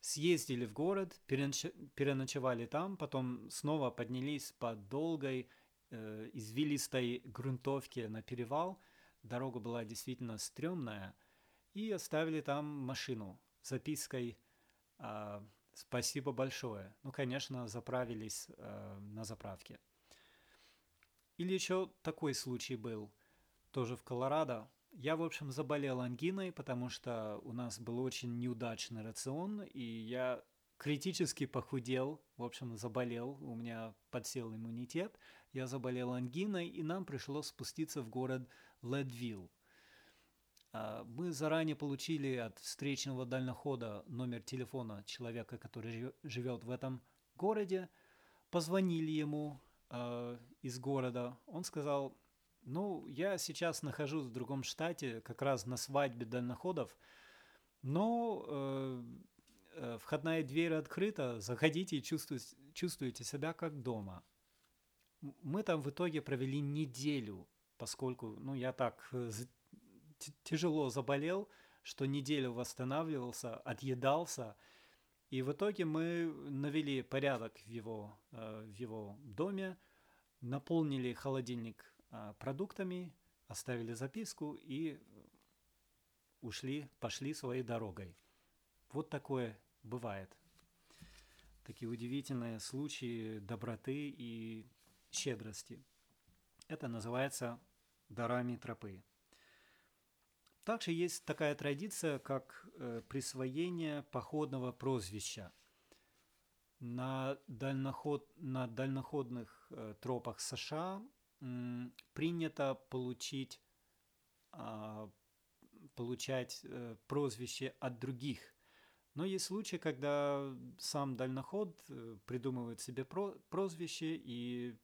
съездили в город, переночевали там, потом снова поднялись по долгой э, извилистой грунтовке на перевал. Дорога была действительно стрёмная. И оставили там машину с запиской э, «Спасибо большое». Ну, конечно, заправились э, на заправке. Или еще такой случай был, тоже в Колорадо. Я, в общем, заболел ангиной, потому что у нас был очень неудачный рацион, и я критически похудел, в общем, заболел, у меня подсел иммунитет, я заболел ангиной, и нам пришлось спуститься в город Лэдвилл. Мы заранее получили от встречного дальнохода номер телефона человека, который живет в этом городе, позвонили ему э, из города, он сказал... Ну, я сейчас нахожусь в другом штате, как раз на свадьбе дальноходов, но э, э, входная дверь открыта, заходите и чувствуете, чувствуете себя как дома. Мы там в итоге провели неделю, поскольку, ну, я так э, тяжело заболел, что неделю восстанавливался, отъедался, и в итоге мы навели порядок в его, э, в его доме, наполнили холодильник продуктами, оставили записку и ушли, пошли своей дорогой. Вот такое бывает. Такие удивительные случаи доброты и щедрости. Это называется дарами тропы. Также есть такая традиция, как присвоение походного прозвища. На, дальноход, на дальноходных тропах США принято получить, получать прозвище от других. Но есть случаи, когда сам дальноход придумывает себе прозвище и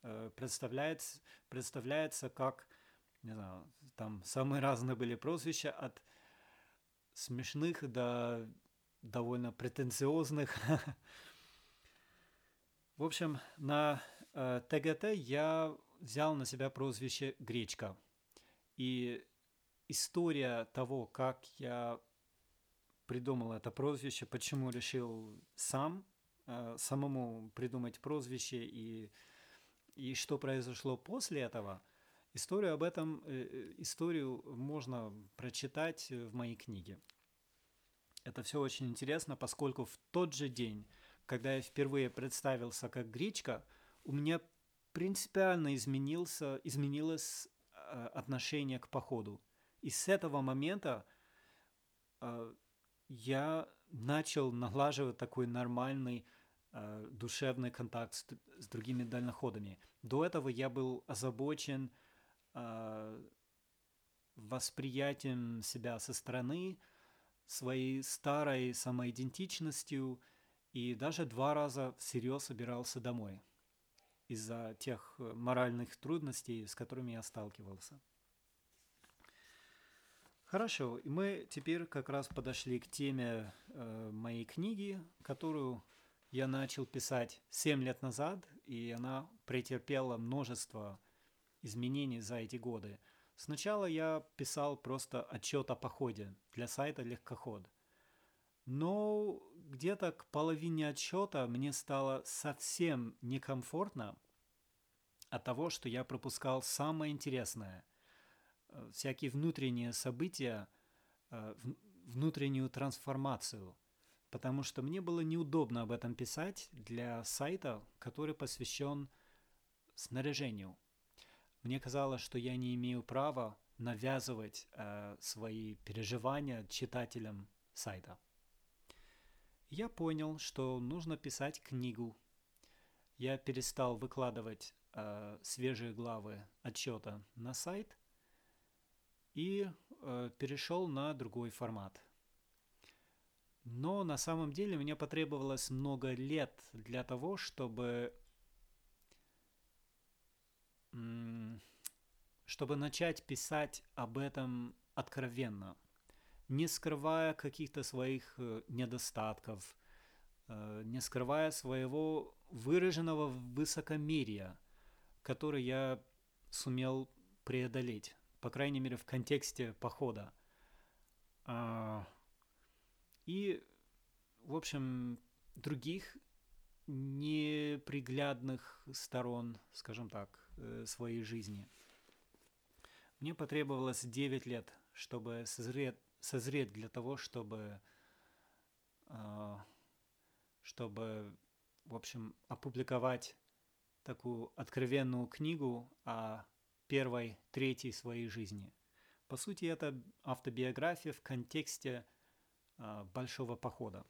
представляется, представляется как, не знаю, там самые разные были прозвища от смешных до довольно претенциозных. В общем, на э, ТГТ я взял на себя прозвище «Гречка». И история того, как я придумал это прозвище, почему решил сам, э, самому придумать прозвище и, и что произошло после этого, историю об этом, э, историю можно прочитать в моей книге. Это все очень интересно, поскольку в тот же день... Когда я впервые представился как Гречка, у меня принципиально изменился, изменилось э, отношение к походу. И с этого момента э, я начал налаживать такой нормальный э, душевный контакт с, с другими дальноходами. До этого я был озабочен э, восприятием себя со стороны, своей старой самоидентичностью, и даже два раза всерьез собирался домой из-за тех моральных трудностей, с которыми я сталкивался. Хорошо, и мы теперь как раз подошли к теме э, моей книги, которую я начал писать семь лет назад, и она претерпела множество изменений за эти годы. Сначала я писал просто отчет о походе для сайта «Легкоход». Но где-то к половине отчета мне стало совсем некомфортно от того, что я пропускал самое интересное. Всякие внутренние события, внутреннюю трансформацию. Потому что мне было неудобно об этом писать для сайта, который посвящен снаряжению. Мне казалось, что я не имею права навязывать э, свои переживания читателям сайта. Я понял, что нужно писать книгу. Я перестал выкладывать э, свежие главы отчета на сайт и э, перешел на другой формат. Но на самом деле мне потребовалось много лет для того, чтобы... чтобы начать писать об этом откровенно, не скрывая каких-то своих недостатков, не скрывая своего выраженного высокомерия, который я сумел преодолеть, по крайней мере, в контексте похода. И, в общем, других неприглядных сторон, скажем так, своей жизни. Мне потребовалось девять лет, чтобы созреть, созреть для того, чтобы, чтобы, в общем, опубликовать такую откровенную книгу о первой трети своей жизни. По сути, это автобиография в контексте большого похода.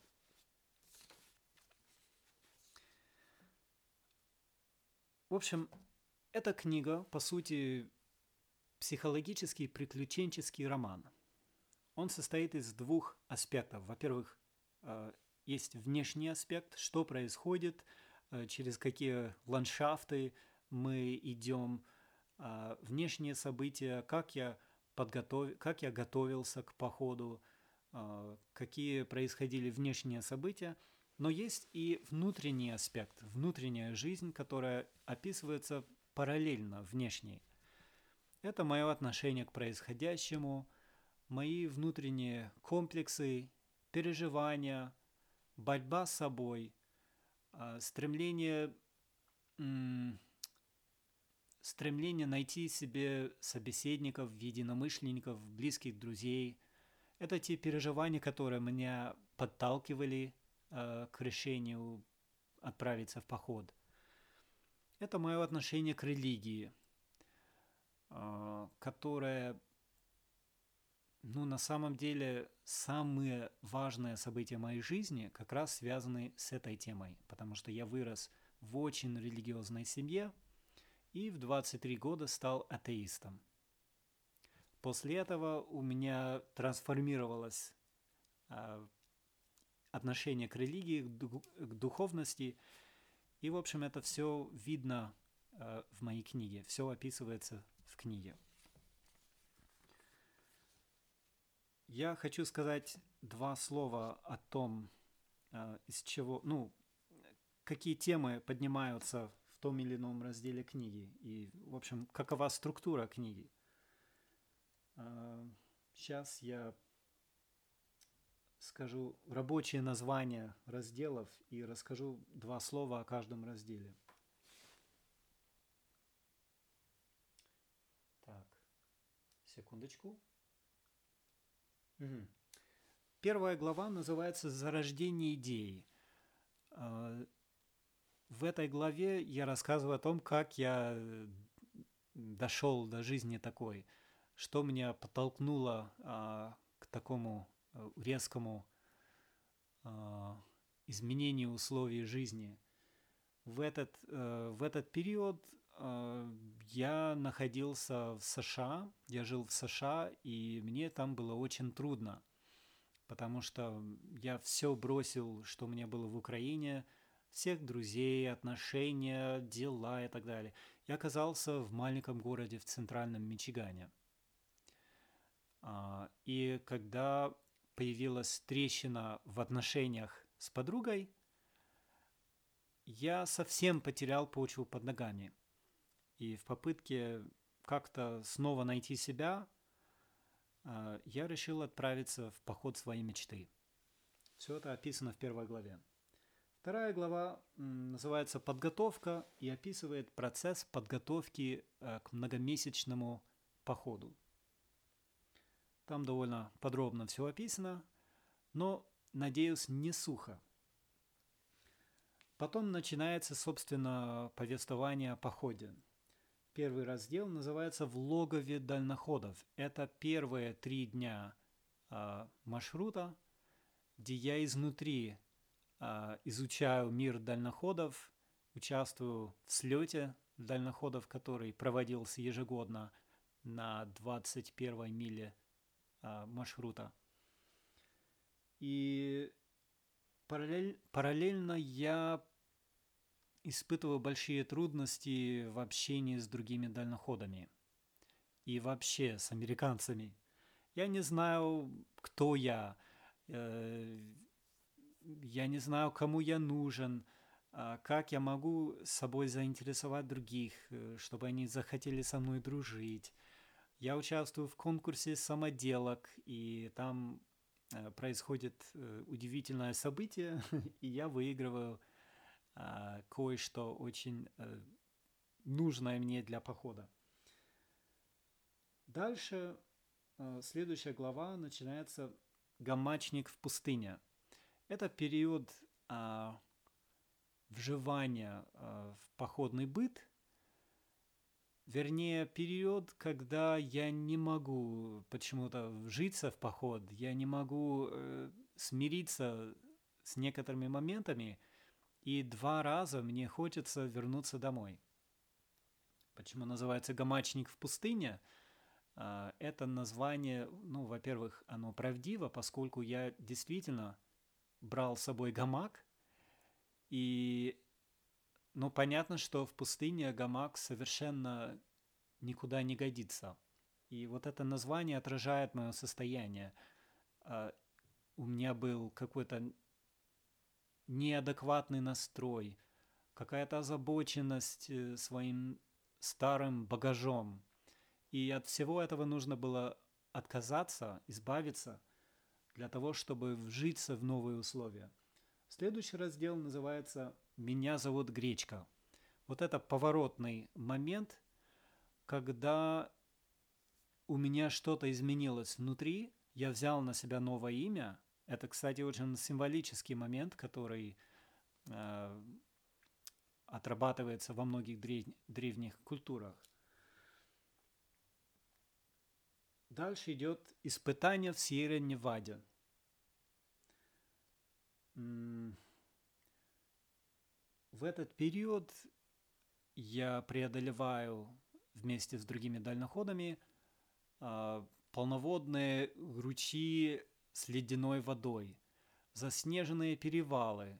В общем, эта книга, по сути, психологический приключенческий роман. Он состоит из двух аспектов. Во-первых, есть внешний аспект, что происходит, через какие ландшафты мы идем, внешние события, как я подготов... как я готовился к походу, какие происходили внешние события. Но есть и внутренний аспект, внутренняя жизнь, которая описывается параллельно внешней. Это мое отношение к происходящему, мои внутренние комплексы, переживания, борьба с собой, стремление, стремление найти себе собеседников, единомышленников, близких друзей. Это те переживания, которые меня подталкивали к решению отправиться в поход. Это мое отношение к религии, которое, ну, на самом деле, самые важные события моей жизни как раз связаны с этой темой, потому что я вырос в очень религиозной семье и в двадцать три года стал атеистом. После этого у меня трансформировалось отношение к религии, к духовности. И, в общем, это все видно э, в моей книге, все описывается в книге. Я хочу сказать два слова о том, э, из чего, ну, какие темы поднимаются в том или ином разделе книги. И, в общем, какова структура книги. Э, сейчас я... скажу рабочие названия разделов и расскажу два слова о каждом разделе. Так, секундочку. Угу. Первая глава называется «Зарождение идеи». В этой главе я рассказываю о том, как я дошел до жизни такой, что меня подтолкнуло а, к такому... резкому э, изменению условий жизни. В этот, э, в этот период э, я находился в США, я жил в США, и мне там было очень трудно, потому что я все бросил, что у меня было в Украине, всех друзей, отношения, дела и так далее. Я оказался в маленьком городе в центральном Мичигане. Э, и когда... появилась трещина в отношениях с подругой, я совсем потерял почву под ногами. И в попытке как-то снова найти себя, я решил отправиться в поход своей мечты. Все это описано в первой главе. Вторая глава называется «Подготовка» и описывает процесс подготовки к многомесячному походу. Там довольно подробно все описано, но, надеюсь, не сухо. Потом начинается, собственно, повествование о походе. Первый раздел называется «В логове дальноходов». Это первые три дня э, маршрута, где я изнутри э, изучаю мир дальноходов, участвую в слете дальноходов, который проводился ежегодно на двадцать первой миле э, маршрута. И параллель, параллельно я испытываю большие трудности в общении с другими дальноходами и вообще с американцами. Я не знаю, кто я, я не знаю, кому я нужен, как я могу собой заинтересовать других, чтобы они захотели со мной дружить. Я участвую в конкурсе самоделок, и там происходит удивительное событие, и я выигрываю кое-что очень нужное мне для похода. Дальше следующая глава начинается «Гамачник в пустыне». Это период а, вживания а, в походный быт, вернее, период, когда я не могу почему-то вжиться в поход, я не могу э, смириться с некоторыми моментами, и два раза мне хочется вернуться домой. Почему называется «Гамачник в пустыне»? Это название, ну, во-первых, оно правдиво, поскольку я действительно брал с собой гамак. И, ну, понятно, что в пустыне гамак совершенно никуда не годится. И вот это название отражает мое состояние. У меня был какой-то неадекватный настрой, какая-то озабоченность своим старым багажом. И от всего этого нужно было отказаться, избавиться, для того, чтобы вжиться в новые условия. Следующий раздел называется «Меня зовут Гречка». Вот это поворотный момент, когда у меня что-то изменилось внутри, я взял на себя новое имя. Это, кстати, очень символический момент, который э, отрабатывается во многих древ... древних культурах. Дальше идет испытание в Сьерра-Неваде. В этот период я преодолеваю вместе с другими дальноходами э, полноводные ручьи с ледяной водой, заснеженные перевалы,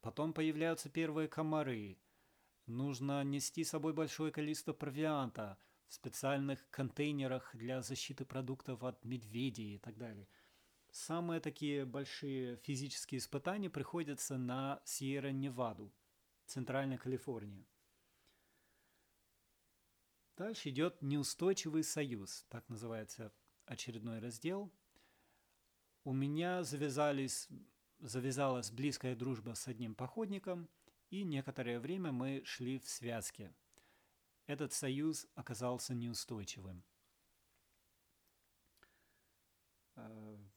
потом появляются первые комары, нужно нести с собой большое количество провианта в специальных контейнерах для защиты продуктов от медведей и так далее. Самые такие большие физические испытания приходятся на Сьерра-Неваду, Центральной Калифорнии. Дальше идет «Неустойчивый союз», так называется очередной раздел. У меня завязались, завязалась близкая дружба с одним походником, и некоторое время мы шли в связке. Этот союз оказался неустойчивым.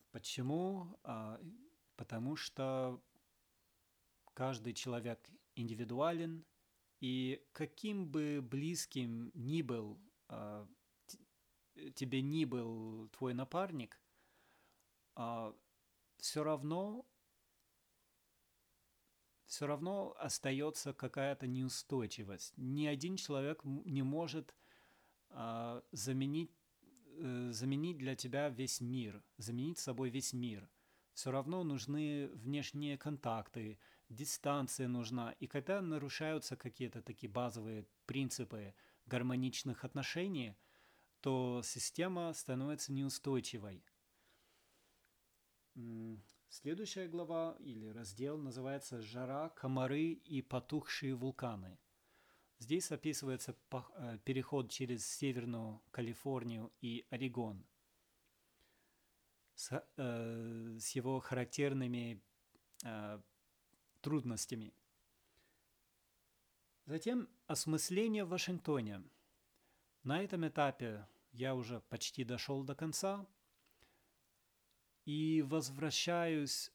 Почему? Потому что каждый человек индивидуален, и каким бы близким ни был тебе ни был твой напарник, а все равно, все равно остается какая-то неустойчивость. Ни один человек не может а, заменить, э, заменить для тебя весь мир, заменить собой весь мир. Все равно нужны внешние контакты, дистанция нужна. И когда нарушаются какие-то такие базовые принципы гармоничных отношений, то система становится неустойчивой. Следующая глава или раздел называется «Жара, комары и потухшие вулканы». Здесь описывается переход через Северную Калифорнию и Орегон с, э, с его характерными э, трудностями. Затем осмысление в Вашингтоне. На этом этапе я уже почти дошел до конца и возвращаюсь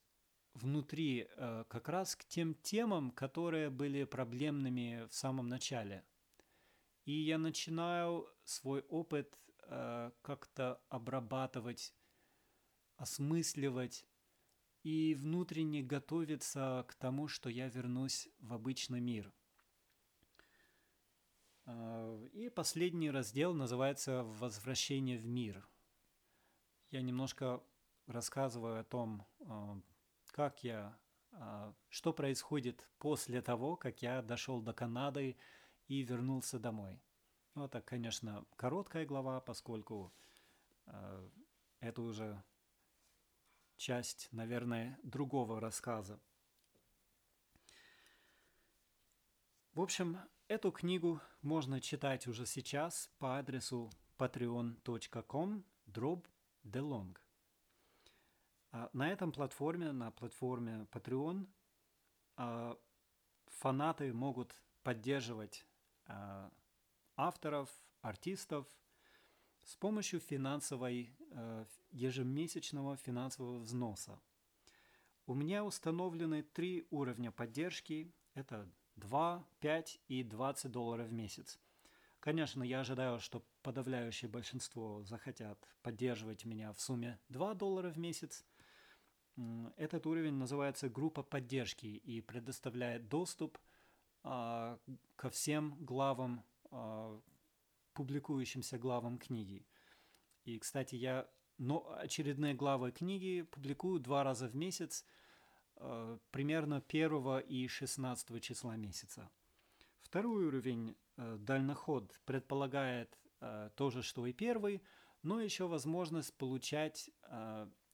внутри э, как раз к тем темам, которые были проблемными в самом начале. И я начинаю свой опыт э, как-то обрабатывать, осмысливать и внутренне готовиться к тому, что я вернусь в обычный мир. И последний раздел называется «Возвращение в мир». Я немножко рассказываю о том, как я, что происходит после того, как я дошел до Канады и вернулся домой. Ну, это, конечно, короткая глава, поскольку это уже часть, наверное, другого рассказа. В общем, эту книгу можно читать уже сейчас по адресу патреон точка ком слэш делонг. На этом платформе, на платформе Patreon, фанаты могут поддерживать авторов, артистов с помощью финансовой, ежемесячного финансового взноса. У меня установлены три уровня поддержки. Это два, пять и двадцать долларов в месяц. Конечно, я ожидаю, что подавляющее большинство захотят поддерживать меня в сумме два доллара в месяц. Этот уровень называется «Группа поддержки» и предоставляет доступ а, ко всем главам, а, публикующимся главам книги. И, кстати, я но очередные главы книги публикую два раза в месяц, примерно первого и шестнадцатого числа месяца. Второй уровень дальноход предполагает то же, что и первый, но еще возможность получать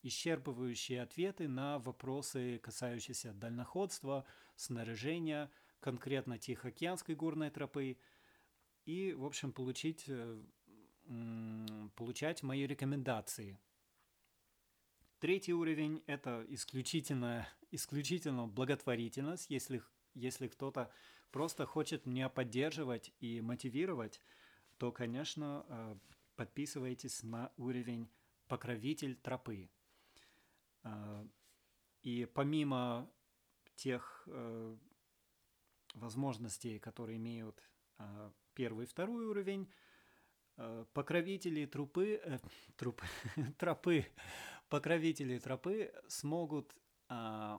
исчерпывающие ответы на вопросы, касающиеся дальноходства, снаряжения, конкретно Тихоокеанской горной тропы и, в общем, получить, получать мои рекомендации. Третий уровень – это исключительно, исключительно благотворительность, если, если кто-то просто хочет меня поддерживать и мотивировать, то, конечно, подписывайтесь на уровень «Покровитель тропы». И помимо тех возможностей, которые имеют первый и второй уровень, покровители трупы, э, трупы, тропы, покровители тропы смогут э,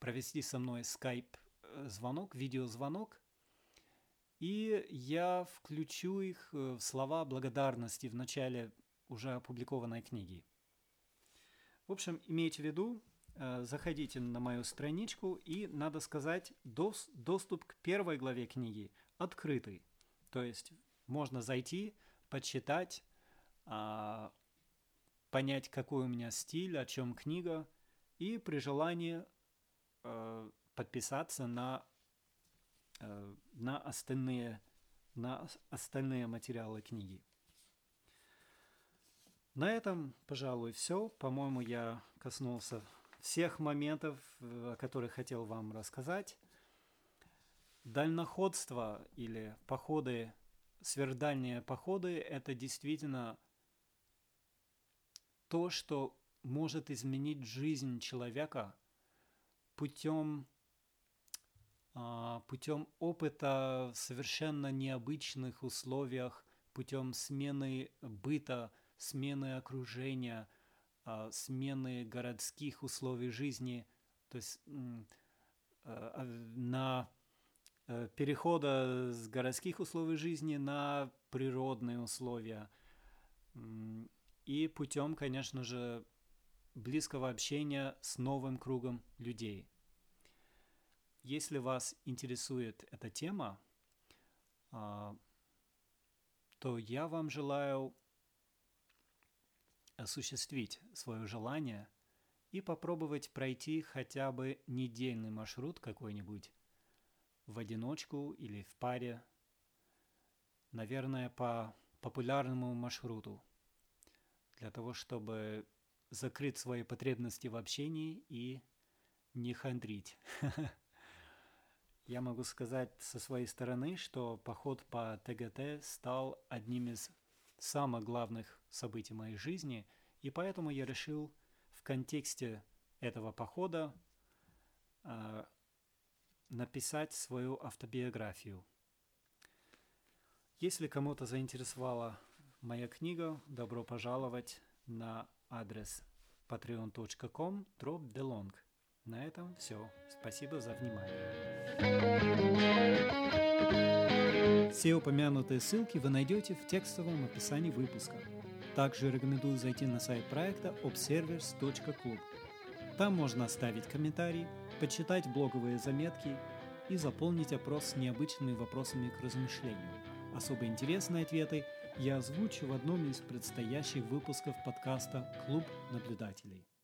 провести со мной скайп-звонок, видеозвонок, и я включу их в слова благодарности в начале уже опубликованной книги. В общем, имейте в виду, э, заходите на мою страничку, и, надо сказать, дос, доступ к первой главе книги открытый, то есть можно зайти, почитать, понять, какой у меня стиль, о чем книга, и при желании подписаться на, на, остальные, на остальные материалы книги. На этом, пожалуй, все. По-моему, я коснулся всех моментов, о которых хотел вам рассказать. Дальноходство или походы, сверхдальние походы – это действительно то, что может изменить жизнь человека путем, путем опыта в совершенно необычных условиях, путем смены быта, смены окружения, смены городских условий жизни, то есть на перехода с городских условий жизни на природные условия и путем, конечно же, близкого общения с новым кругом людей. Если вас интересует эта тема, то я вам желаю осуществить свое желание и попробовать пройти хотя бы недельный маршрут какой-нибудь, в одиночку или в паре, наверное, по популярному маршруту, для того, чтобы закрыть свои потребности в общении и не хандрить. Я могу сказать со своей стороны, что поход по ТГТ стал одним из самых главных событий моей жизни, и поэтому я решил в контексте этого похода э, написать свою автобиографию. Если кому-то заинтересовала моя книга, добро пожаловать на адрес патреон точка ком слэш делонг. На этом все. Спасибо за внимание. Все упомянутые ссылки вы найдете в текстовом описании выпуска. Также рекомендую зайти на сайт проекта обсерверс точка клуб. Там можно оставить комментарий, почитать блоговые заметки и заполнить опрос с необычными вопросами к размышлению. Особо интересные ответы я озвучу в одном из предстоящих выпусков подкаста «Клуб наблюдателей».